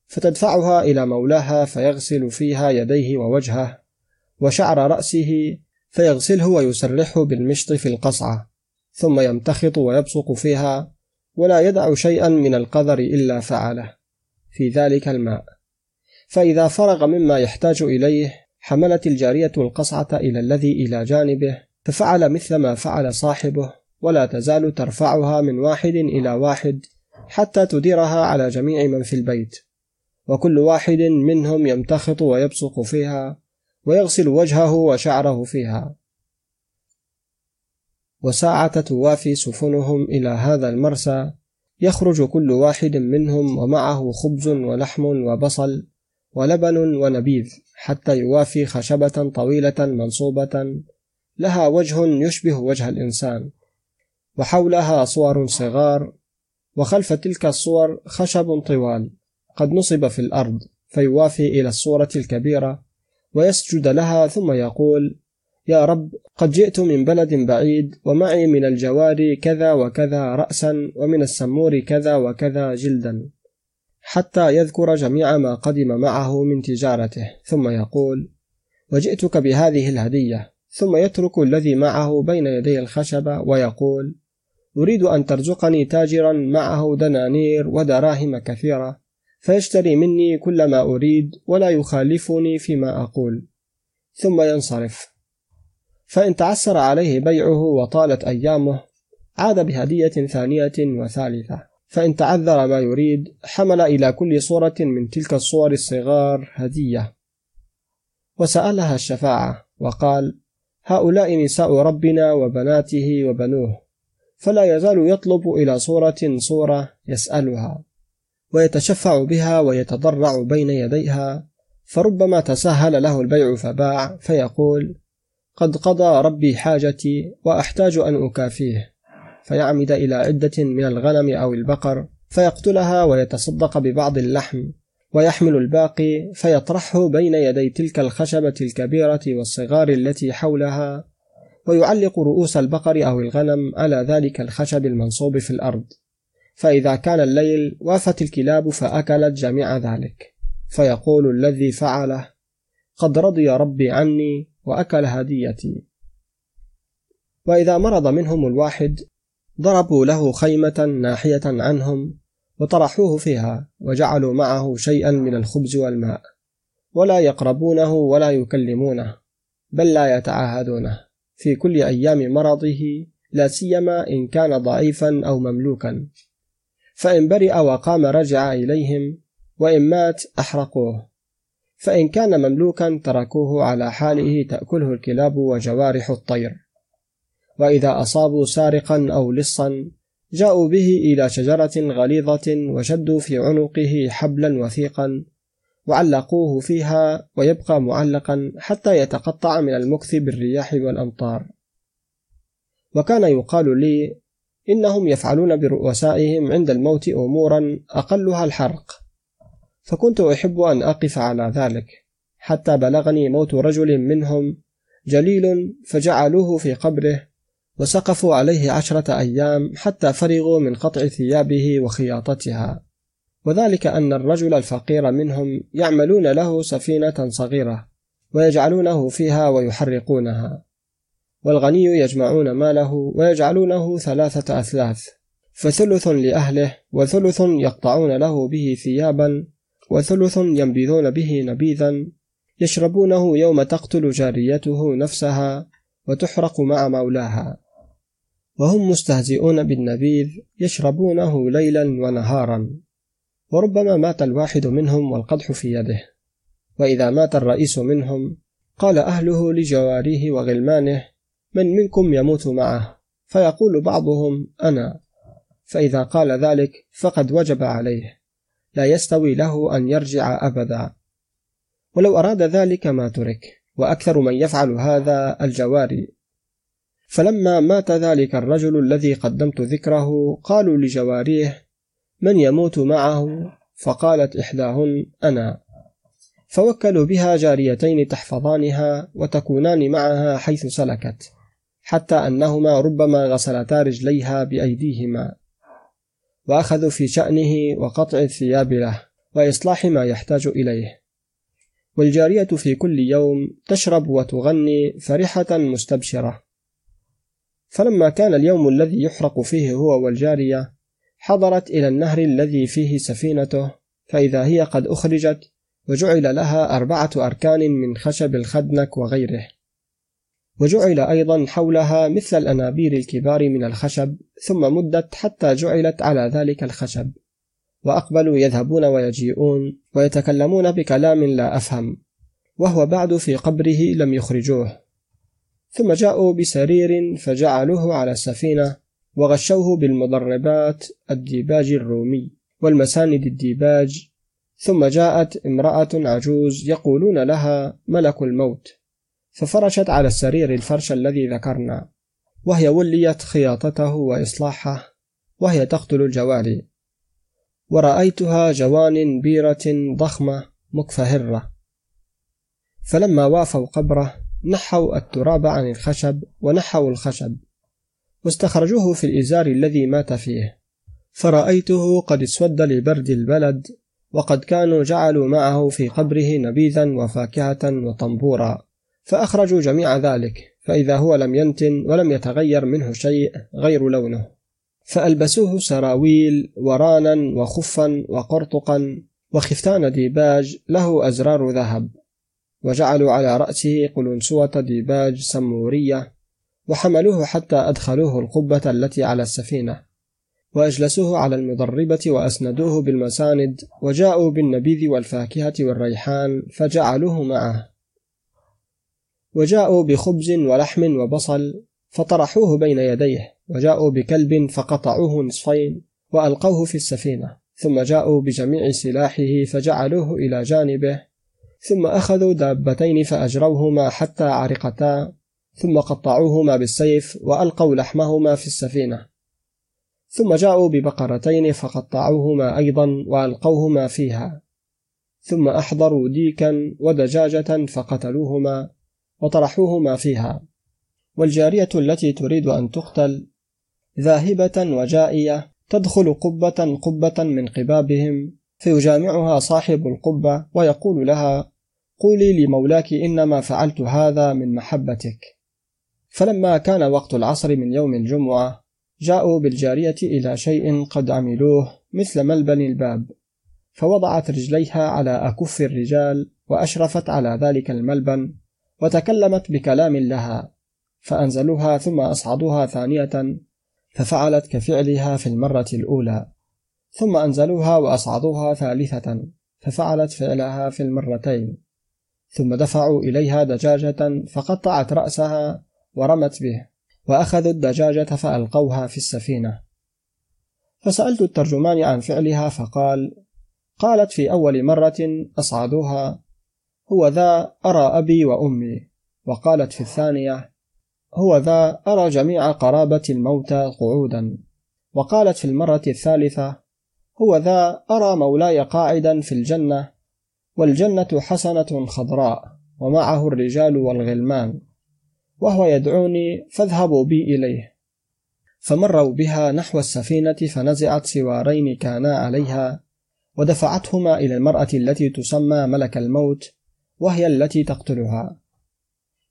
فتدفعها إلى مولاها فيغسل فيها يديه ووجهه وشعر رأسه، فيغسله ويسرحه بالمشط في القصعة، ثم يمتخط ويبصق فيها، ولا يدع شيئا من القذر إلا فعله في ذلك الماء، فإذا فرغ مما يحتاج إليه حملت الجارية القصعة إلى الذي إلى جانبه، ففعل مثل ما فعل صاحبه، ولا تزال ترفعها من واحد إلى واحد حتى تديرها على جميع من في البيت، وكل واحد منهم يمتخط ويبصق فيها ويغسل وجهه وشعره فيها، وساعة توافي سفنهم إلى هذا المرسى يخرج كل واحد منهم ومعه خبز ولحم وبصل ولبن ونبيذ، حتى يوافي خشبة طويلة منصوبة لها وجه يشبه وجه الإنسان، وحولها صور صغار، وخلف تلك الصور خشب طوال قد نصب في الأرض، فيوافي إلى الصورة الكبيرة ويسجد لها، ثم يقول: يا رب قد جئت من بلد بعيد ومعي من الجواري كذا وكذا رأسا ومن السمور كذا وكذا جلدا، حتى يذكر جميع ما قدم معه من تجارته، ثم يقول وجئتك بهذه الهدية، ثم يترك الذي معه بين يدي الخشب ويقول أريد أن ترزقني تاجرا معه دنانير ودراهم كثيرة فيشتري مني كل ما أريد ولا يخالفني فيما أقول، ثم ينصرف. فإن تعسر عليه بيعه وطالت أيامه عاد بهدية ثانية وثالثة، فإن تعذر ما يريد حمل إلى كل صورة من تلك الصور الصغار هدية وسألها الشفاعة وقال هؤلاء نساء ربنا وبناته وبنوه، فلا يزال يطلب إلى صورة يسألها ويتشفع بها ويتضرع بين يديها، فربما تسهل له البيع فباع فيقول قد قضى ربي حاجتي وأحتاج أن أكافيه، فيعمد إلى عدة من الغنم أو البقر فيقتلها ويتصدق ببعض اللحم ويحمل الباقي فيطرحه بين يدي تلك الخشبة الكبيرة والصغار التي حولها، ويعلق رؤوس البقر أو الغنم على ذلك الخشب المنصوب في الأرض، فإذا كان الليل وافت الكلاب فأكلت جميع ذلك، فيقول الذي فعله قد رضي ربي عني وأكل هديتي. وإذا مرض منهم الواحد ضربوا له خيمة ناحية عنهم وطرحوه فيها وجعلوا معه شيئا من الخبز والماء، ولا يقربونه ولا يكلمونه بل لا يتعاهدونه في كل أيام مرضه، لا سيما إن كان ضعيفا أو مملوكا، فإن برئ وقام رجع إليهم، وإن مات أحرقوه، فإن كان مملوكا تركوه على حاله تأكله الكلاب وجوارح الطير، وإذا أصابوا سارقا أو لصا جاءوا به إلى شجرة غليظة وشدوا في عنقه حبلا وثيقا وعلقوه فيها ويبقى معلقا حتى يتقطع من المكث بالرياح والأمطار. وكان يقال لي إنهم يفعلون برؤسائهم عند الموت أمورا أقلها الحرق، فكنت أحب أن أقف على ذلك، حتى بلغني موت رجل منهم جليل فجعلوه في قبره وسقفوا عليه 10 أيام حتى فرغوا من قطع ثيابه وخياطتها، وذلك أن الرجل الفقير منهم يعملون له سفينة صغيرة ويجعلونه فيها ويحرقونها، والغني يجمعون ماله ويجعلونه 3 أثلاث، فثلث لأهله وثلث يقطعون له به ثيابا وثلث ينبذون به نبيذا يشربونه يوم تقتل جاريته نفسها وتحرق مع مولاها، وهم مستهزئون بالنبيذ يشربونه ليلا ونهارا، وربما مات الواحد منهم والقدح في يده. وإذا مات الرئيس منهم قال أهله لجواريه وغلمانه من منكم يموت معه، فيقول بعضهم أنا، فإذا قال ذلك فقد وجب عليه، لا يستوي له أن يرجع أبدا، ولو أراد ذلك ما ترك، وأكثر من يفعل هذا الجواري. فلما مات ذلك الرجل الذي قدمت ذكره قالوا لجواريه من يموت معه، فقالت إحداهن أنا، فوكلوا بها جاريتين تحفظانها وتكونان معها حيث سلكت، حتى أنهما ربما غسلتا رجليها بأيديهما، وأخذوا في شأنه وقطع الثياب له وإصلاح ما يحتاج إليه، والجارية في كل يوم تشرب وتغني فرحة مستبشرة. فلما كان اليوم الذي يحرق فيه هو والجارية حضرت إلى النهر الذي فيه سفينته، فإذا هي قد أخرجت وجعل لها 4 أركان من خشب الخدنك وغيره، وجعل أيضا حولها مثل الأنابير الكبار من الخشب، ثم مدت حتى جعلت على ذلك الخشب، وأقبلوا يذهبون ويجيئون ويتكلمون بكلام لا أفهم، وهو بعد في قبره لم يخرجوه، ثم جاءوا بسرير فجعلوه على السفينة وغشوه بالمضربات الديباج الرومي والمساند الديباج، ثم جاءت امرأة عجوز يقولون لها ملك الموت، ففرشت على السرير الفرش الذي ذكرنا، وهي وليت خياطته وإصلاحه وهي تقتل الجواري، ورأيتها جوان بيرة ضخمة مكفهرة. فلما وافوا قبره نحوا التراب عن الخشب ونحوا الخشب واستخرجوه في الإزار الذي مات فيه، فرأيته قد اسود لبرد البلد، وقد كانوا جعلوا معه في قبره نبيذا وفاكهة وطنبورا، فأخرجوا جميع ذلك، فإذا هو لم ينتن ولم يتغير منه شيء غير لونه، فألبسوه سراويل ورانا وخفا وقرطقا وخفتان ديباج له أزرار ذهب، وجعلوا على رأسه قلنسوة ديباج سمورية، وحملوه حتى أدخلوه القبة التي على السفينة، وأجلسوه على المضربة وأسندوه بالمساند، وجاءوا بالنبيذ والفاكهة والريحان فجعلوه معه، وجاءوا بخبز ولحم وبصل فطرحوه بين يديه، وجاءوا بكلب فقطعوه نصفين وألقوه في السفينة، ثم جاءوا بجميع سلاحه فجعلوه إلى جانبه، ثم أخذوا دابتين فأجروهما حتى عرقتا، ثم قطعوهما بالسيف وألقوا لحمهما في السفينة، ثم جاءوا ببقرتين فقطعوهما أيضا وألقوهما فيها، ثم أحضروا ديكا ودجاجة فقتلوهما وطرحوهما فيها، والجارية التي تريد أن تقتل ذاهبة وجائية تدخل قبة من قبابهم، فيجامعها صاحب القبة ويقول لها: قولي لمولاك إنما فعلت هذا من محبتك. فلما كان وقت العصر من يوم الجمعة جاءوا بالجارية إلى شيء قد عملوه مثل ملبن الباب، فوضعت رجليها على أكف الرجال وأشرفت على ذلك الملبن وتكلمت بكلام لها، فأنزلوها ثم أصعدوها ثانية ففعلت كفعلها في المرة الأولى، ثم أنزلوها وأصعدوها ثالثة ففعلت فعلها في المرتين، ثم دفعوا إليها دجاجة فقطعت رأسها ورمت به، وأخذوا الدجاجة فألقوها في السفينة. فسألت الترجمان عن فعلها فقال: قالت في أول مرة أصعدوها: هو ذا أرى أبي وأمي، وقالت في الثانية: هو ذا أرى جميع قرابة الموتى قعودا، وقالت في المرة الثالثة: هو ذا أرى مولاي قاعدا في الجنة، والجنة حسنة خضراء ومعه الرجال والغلمان، وهو يدعوني فاذهبوا بي إليه. فمروا بها نحو السفينة فنزعت سوارين كانا عليها ودفعتهما إلى المرأة التي تسمى ملك الموت، وهي التي تقتلها،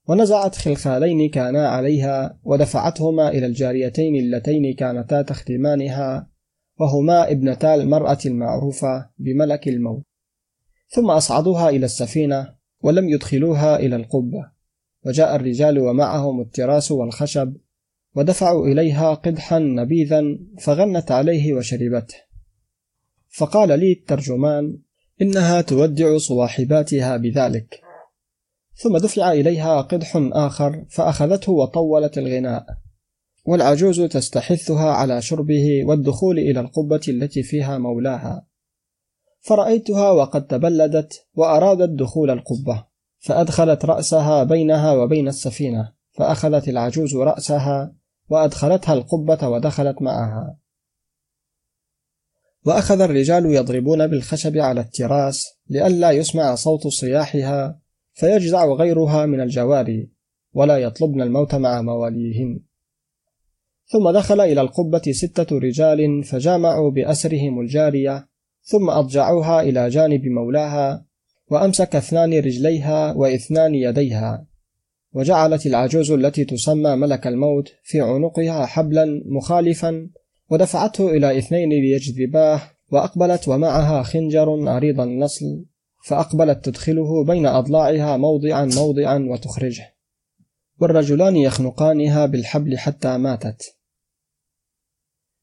ونزعت خلخالين كانا عليها ودفعتهما إلى الجاريتين اللتين كانتا تخدمانها، وهما ابنتا المرأة المعروفة بملك الموت، ثم أصعدوها إلى السفينة ولم يدخلوها إلى القبة، وجاء الرجال ومعهم التراس والخشب ودفعوا إليها قدحا نبيذا فغنت عليه وشربته. فقال لي الترجمان: إنها تودع صواحباتها بذلك. ثم دفع إليها قدح آخر فأخذته وطولت الغناء، والعجوز تستحثها على شربه والدخول إلى القبة التي فيها مولاها، فرأيتها وقد تبلدت وأرادت دخول القبة، فأدخلت رأسها بينها وبين السفينة، فأخذت العجوز رأسها وأدخلتها القبة ودخلت معها. وأخذ الرجال يضربون بالخشب على التراس لئلا يسمع صوت صياحها فيجزع غيرها من الجواري، ولا يطلبن الموت مع مواليهن. ثم دخل إلى القبة 6 رجال فجامعوا بأسرهم الجارية، ثم أضجعوها إلى جانب مولاها، وأمسك 2 رجليها و2 يديها، وجعلت العجوز التي تسمى ملك الموت في عنقها حبلا مخالفا ودفعته إلى 2 ليجذباه، وأقبلت ومعها خنجر عريض النصل، فأقبلت تدخله بين أضلاعها موضعا وتخرجه، والرجلان يخنقانها بالحبل حتى ماتت.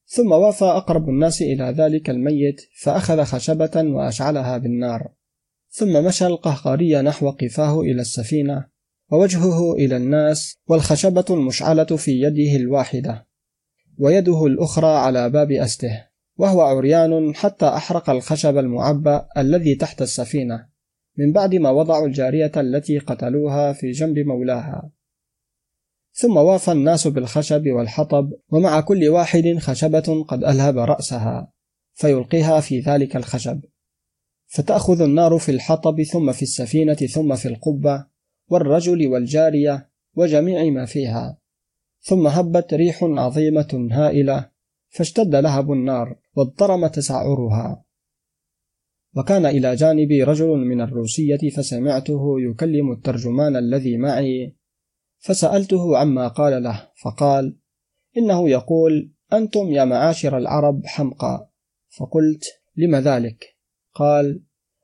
ثم وافى أقرب الناس إلى ذلك الميت فأخذ خشبة وأشعلها بالنار، ثم مشى القهقري نحو قفاه إلى السفينة ووجهه إلى الناس، والخشبة المشعلة في يده الواحدة ويده الأخرى على باب أسته، وهو عريان حتى أحرق الخشب المعبأ الذي تحت السفينة من بعد ما وضعوا الجارية التي قتلوها في جنب مولاها. ثم وافى الناس بالخشب والحطب، ومع كل واحد خشبة قد ألهب رأسها فيلقيها في ذلك الخشب، فتأخذ النار في الحطب ثم في السفينة ثم في القبة، والرجل والجارية وجميع ما فيها. ثم هبت ريح عظيمة هائلة فاشتد لهب النار واضطرم تسعرها. وكان إلى جانبي رجل من الروسية فسمعته يكلم الترجمان الذي معي، فسألته عما قال له، فقال: إنه يقول: أنتم يا معاشر العرب حمقى. فقلت: لم ذلك؟ قال: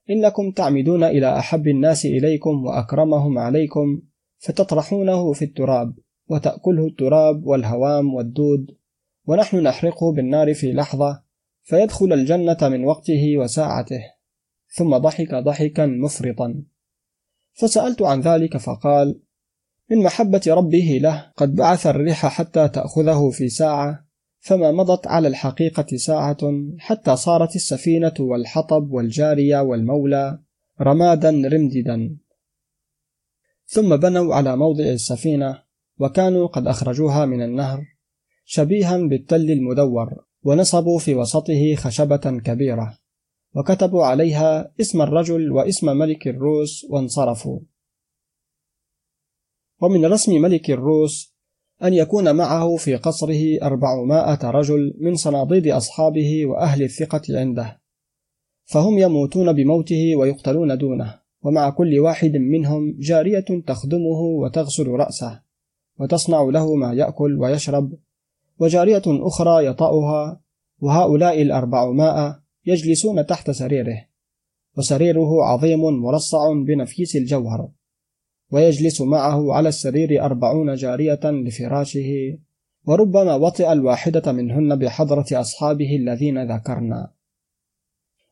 إنكم تعمدون إلى أحب الناس إليكم وأكرمهم عليكم فتطرحونه في التراب وتأكله التراب والهوام والدود، ونحن نحرقه بالنار في لحظة فيدخل الجنة من وقته وساعته. ثم ضحك ضحكا مفرطا. فسألت عن ذلك فقال: من محبة ربه له قد بعث الريح حتى تأخذه في ساعة، فما مضت على الحقيقة ساعة حتى صارت السفينة والحطب والجارية والمولى رمادا رمددا. ثم بنوا على موضع السفينة، وكانوا قد أخرجوها من النهر شبيها بالتل المدور، ونصبوا في وسطه خشبة كبيرة، وكتبوا عليها اسم الرجل واسم ملك الروس، وانصرفوا. ومن رسم ملك الروس أن يكون معه في قصره 400 رجل من صناديد أصحابه وأهل الثقة عنده، فهم يموتون بموته ويقتلون دونه، ومع كل واحد منهم جارية تخدمه وتغسل رأسه وتصنع له ما يأكل ويشرب، وجارية أخرى يطأها، وهؤلاء 400 يجلسون تحت سريره، وسريره عظيم مرصع بنفيس الجوهر، ويجلس معه على السرير 40 جارية لفراشه، وربما وطئ الواحدة منهن بحضرة أصحابه الذين ذكرنا،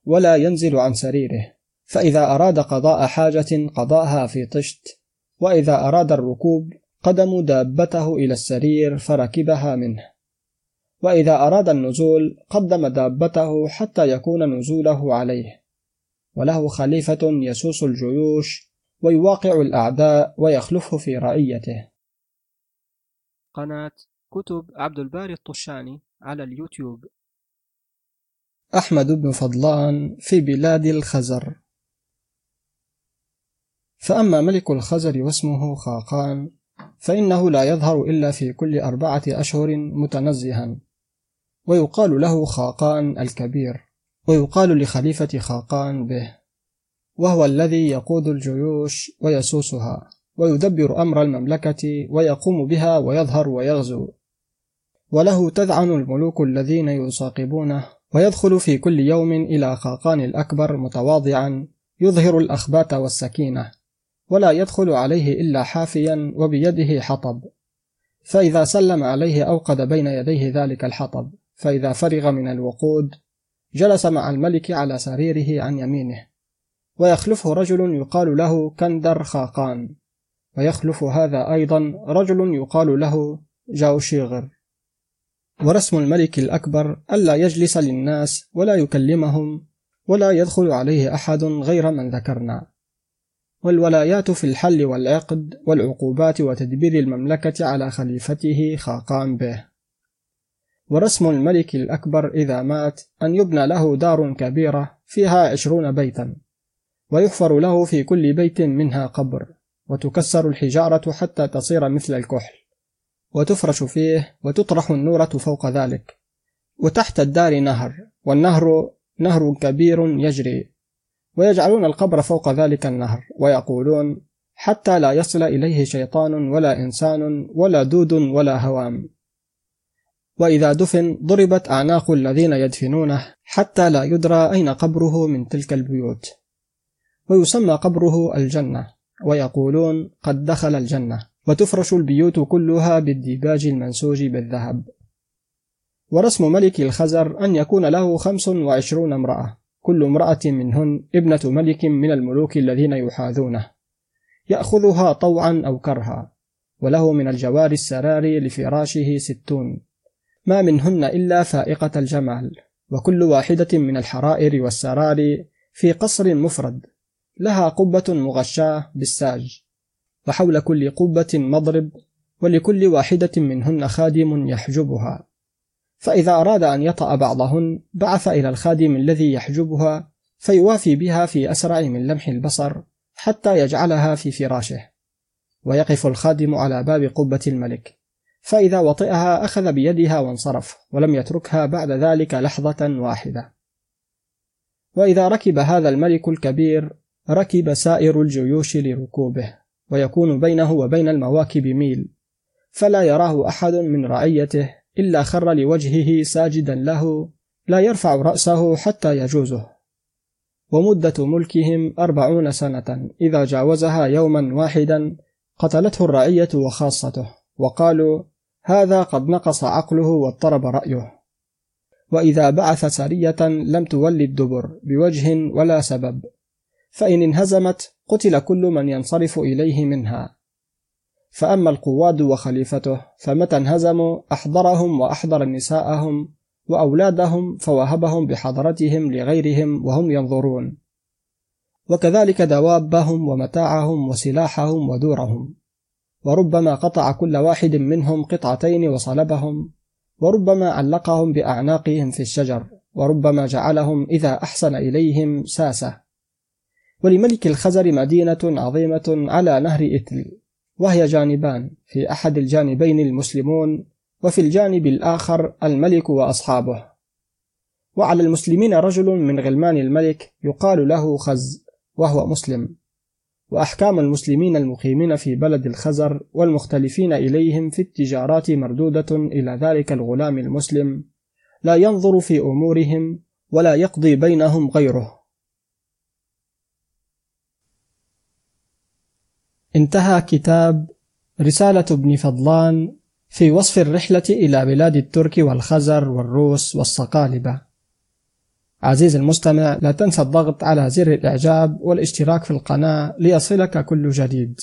ولا ينزل عن سريره، فإذا أراد قضاء حاجة قضاها في طشت، وإذا أراد الركوب قدم دابته إلى السرير فركبها منه، وإذا أراد النزول قدم دابته حتى يكون نزوله عليه. وله خليفة يسوس الجيوش ويواقع الأعداء ويخلفه في رعيته. قناة كتب عبد الباري الطشاني على اليوتيوب. أحمد بن فضلان في بلاد الخزر. فأما ملك الخزر واسمه خاقان فإنه لا يظهر إلا في كل 4 أشهر متنزها، ويقال له خاقان الكبير، ويقال لخليفة خاقان به، وهو الذي يقود الجيوش ويسوسها ويدبر أمر المملكة ويقوم بها ويظهر ويغزو، وله تذعن الملوك الذين يصاقبونه، ويدخل في كل يوم إلى خاقان الأكبر متواضعا يظهر الأخبات والسكينة، ولا يدخل عليه إلا حافيا وبيده حطب، فإذا سلم عليه أوقد بين يديه ذلك الحطب، فإذا فرغ من الوقود جلس مع الملك على سريره عن يمينه، ويخلفه رجل يقال له كندر خاقان، ويخلف هذا أيضا رجل يقال له جاو شيغر. ورسم الملك الأكبر ألا يجلس للناس ولا يكلمهم ولا يدخل عليه أحد غير من ذكرنا. والولايات في الحل والعقد والعقوبات وتدبير المملكة على خليفته خاقان به. ورسم الملك الأكبر إذا مات أن يبنى له دار كبيرة فيها 20 بيتا، ويحفر له في كل بيت منها قبر، وتكسر الحجارة حتى تصير مثل الكحل، وتفرش فيه، وتطرح النورة فوق ذلك، وتحت الدار نهر، والنهر نهر كبير يجري، ويجعلون القبر فوق ذلك النهر، ويقولون: حتى لا يصل إليه شيطان ولا إنسان ولا دود ولا هوام. وإذا دفن ضربت أعناق الذين يدفنونه حتى لا يدرى أين قبره من تلك البيوت، ويسمى قبره الجنة، ويقولون: قد دخل الجنة، وتفرش البيوت كلها بالديباج المنسوج بالذهب. ورسم ملك الخزر أن يكون له 25 امرأة، كل امرأة منهن ابنة ملك من الملوك الذين يحاذونه، يأخذها طوعا أو كرها، وله من الجوار السراري لفراشه 60، ما منهن إلا فائقة الجمال، وكل واحدة من الحرائر والسراري في قصر مفرد، لها قبة مغشاة بالساج، وحول كل قبة مضرب، ولكل واحدة منهن خادم يحجبها، فإذا أراد أن يطأ بعضهن بعث إلى الخادم الذي يحجبها فيوافي بها في أسرع من لمح البصر حتى يجعلها في فراشه، ويقف الخادم على باب قبة الملك، فإذا وطئها أخذ بيدها وانصرف، ولم يتركها بعد ذلك لحظة واحدة. وإذا ركب هذا الملك الكبير ركب سائر الجيوش لركوبه، ويكون بينه وبين المواكب ميل، فلا يراه أحد من رعيته إلا خر لوجهه ساجدا له، لا يرفع رأسه حتى يجوزه. ومدة ملكهم 40 سنة، إذا جاوزها يوما واحدا قتلته الرعية وخاصته، وقالوا هذا قد نقص عقله واضطرب رأيه. وإذا بعث سرية لم تولي الدبر بوجه ولا سبب، فإن انهزمت قتل كل من ينصرف إليه منها. فأما القواد وخليفته فمتى انهزموا أحضرهم وأحضر نساءهم وأولادهم فوهبهم بحضرتهم لغيرهم وهم ينظرون، وكذلك دوابهم ومتاعهم وسلاحهم ودورهم، وربما قطع كل واحد منهم قطعتين وصلبهم، وربما علقهم بأعناقهم في الشجر، وربما جعلهم إذا أحسن إليهم ساسة. ولملك الخزر مدينة عظيمة على نهر إتل، وهي جانبان، في أحد الجانبين المسلمون، وفي الجانب الآخر الملك وأصحابه. وعلى المسلمين رجل من غلمان الملك يقال له خز، وهو مسلم. وأحكام المسلمين المقيمين في بلد الخزر والمختلفين إليهم في التجارات مردودة إلى ذلك الغلام المسلم، لا ينظر في أمورهم ولا يقضي بينهم غيره. انتهى كتاب رسالة ابن فضلان في وصف الرحلة إلى بلاد الترك والخزر والروس والصقالبة. عزيزي المستمع، لا تنسى الضغط على زر الإعجاب والاشتراك في القناة ليصلك كل جديد.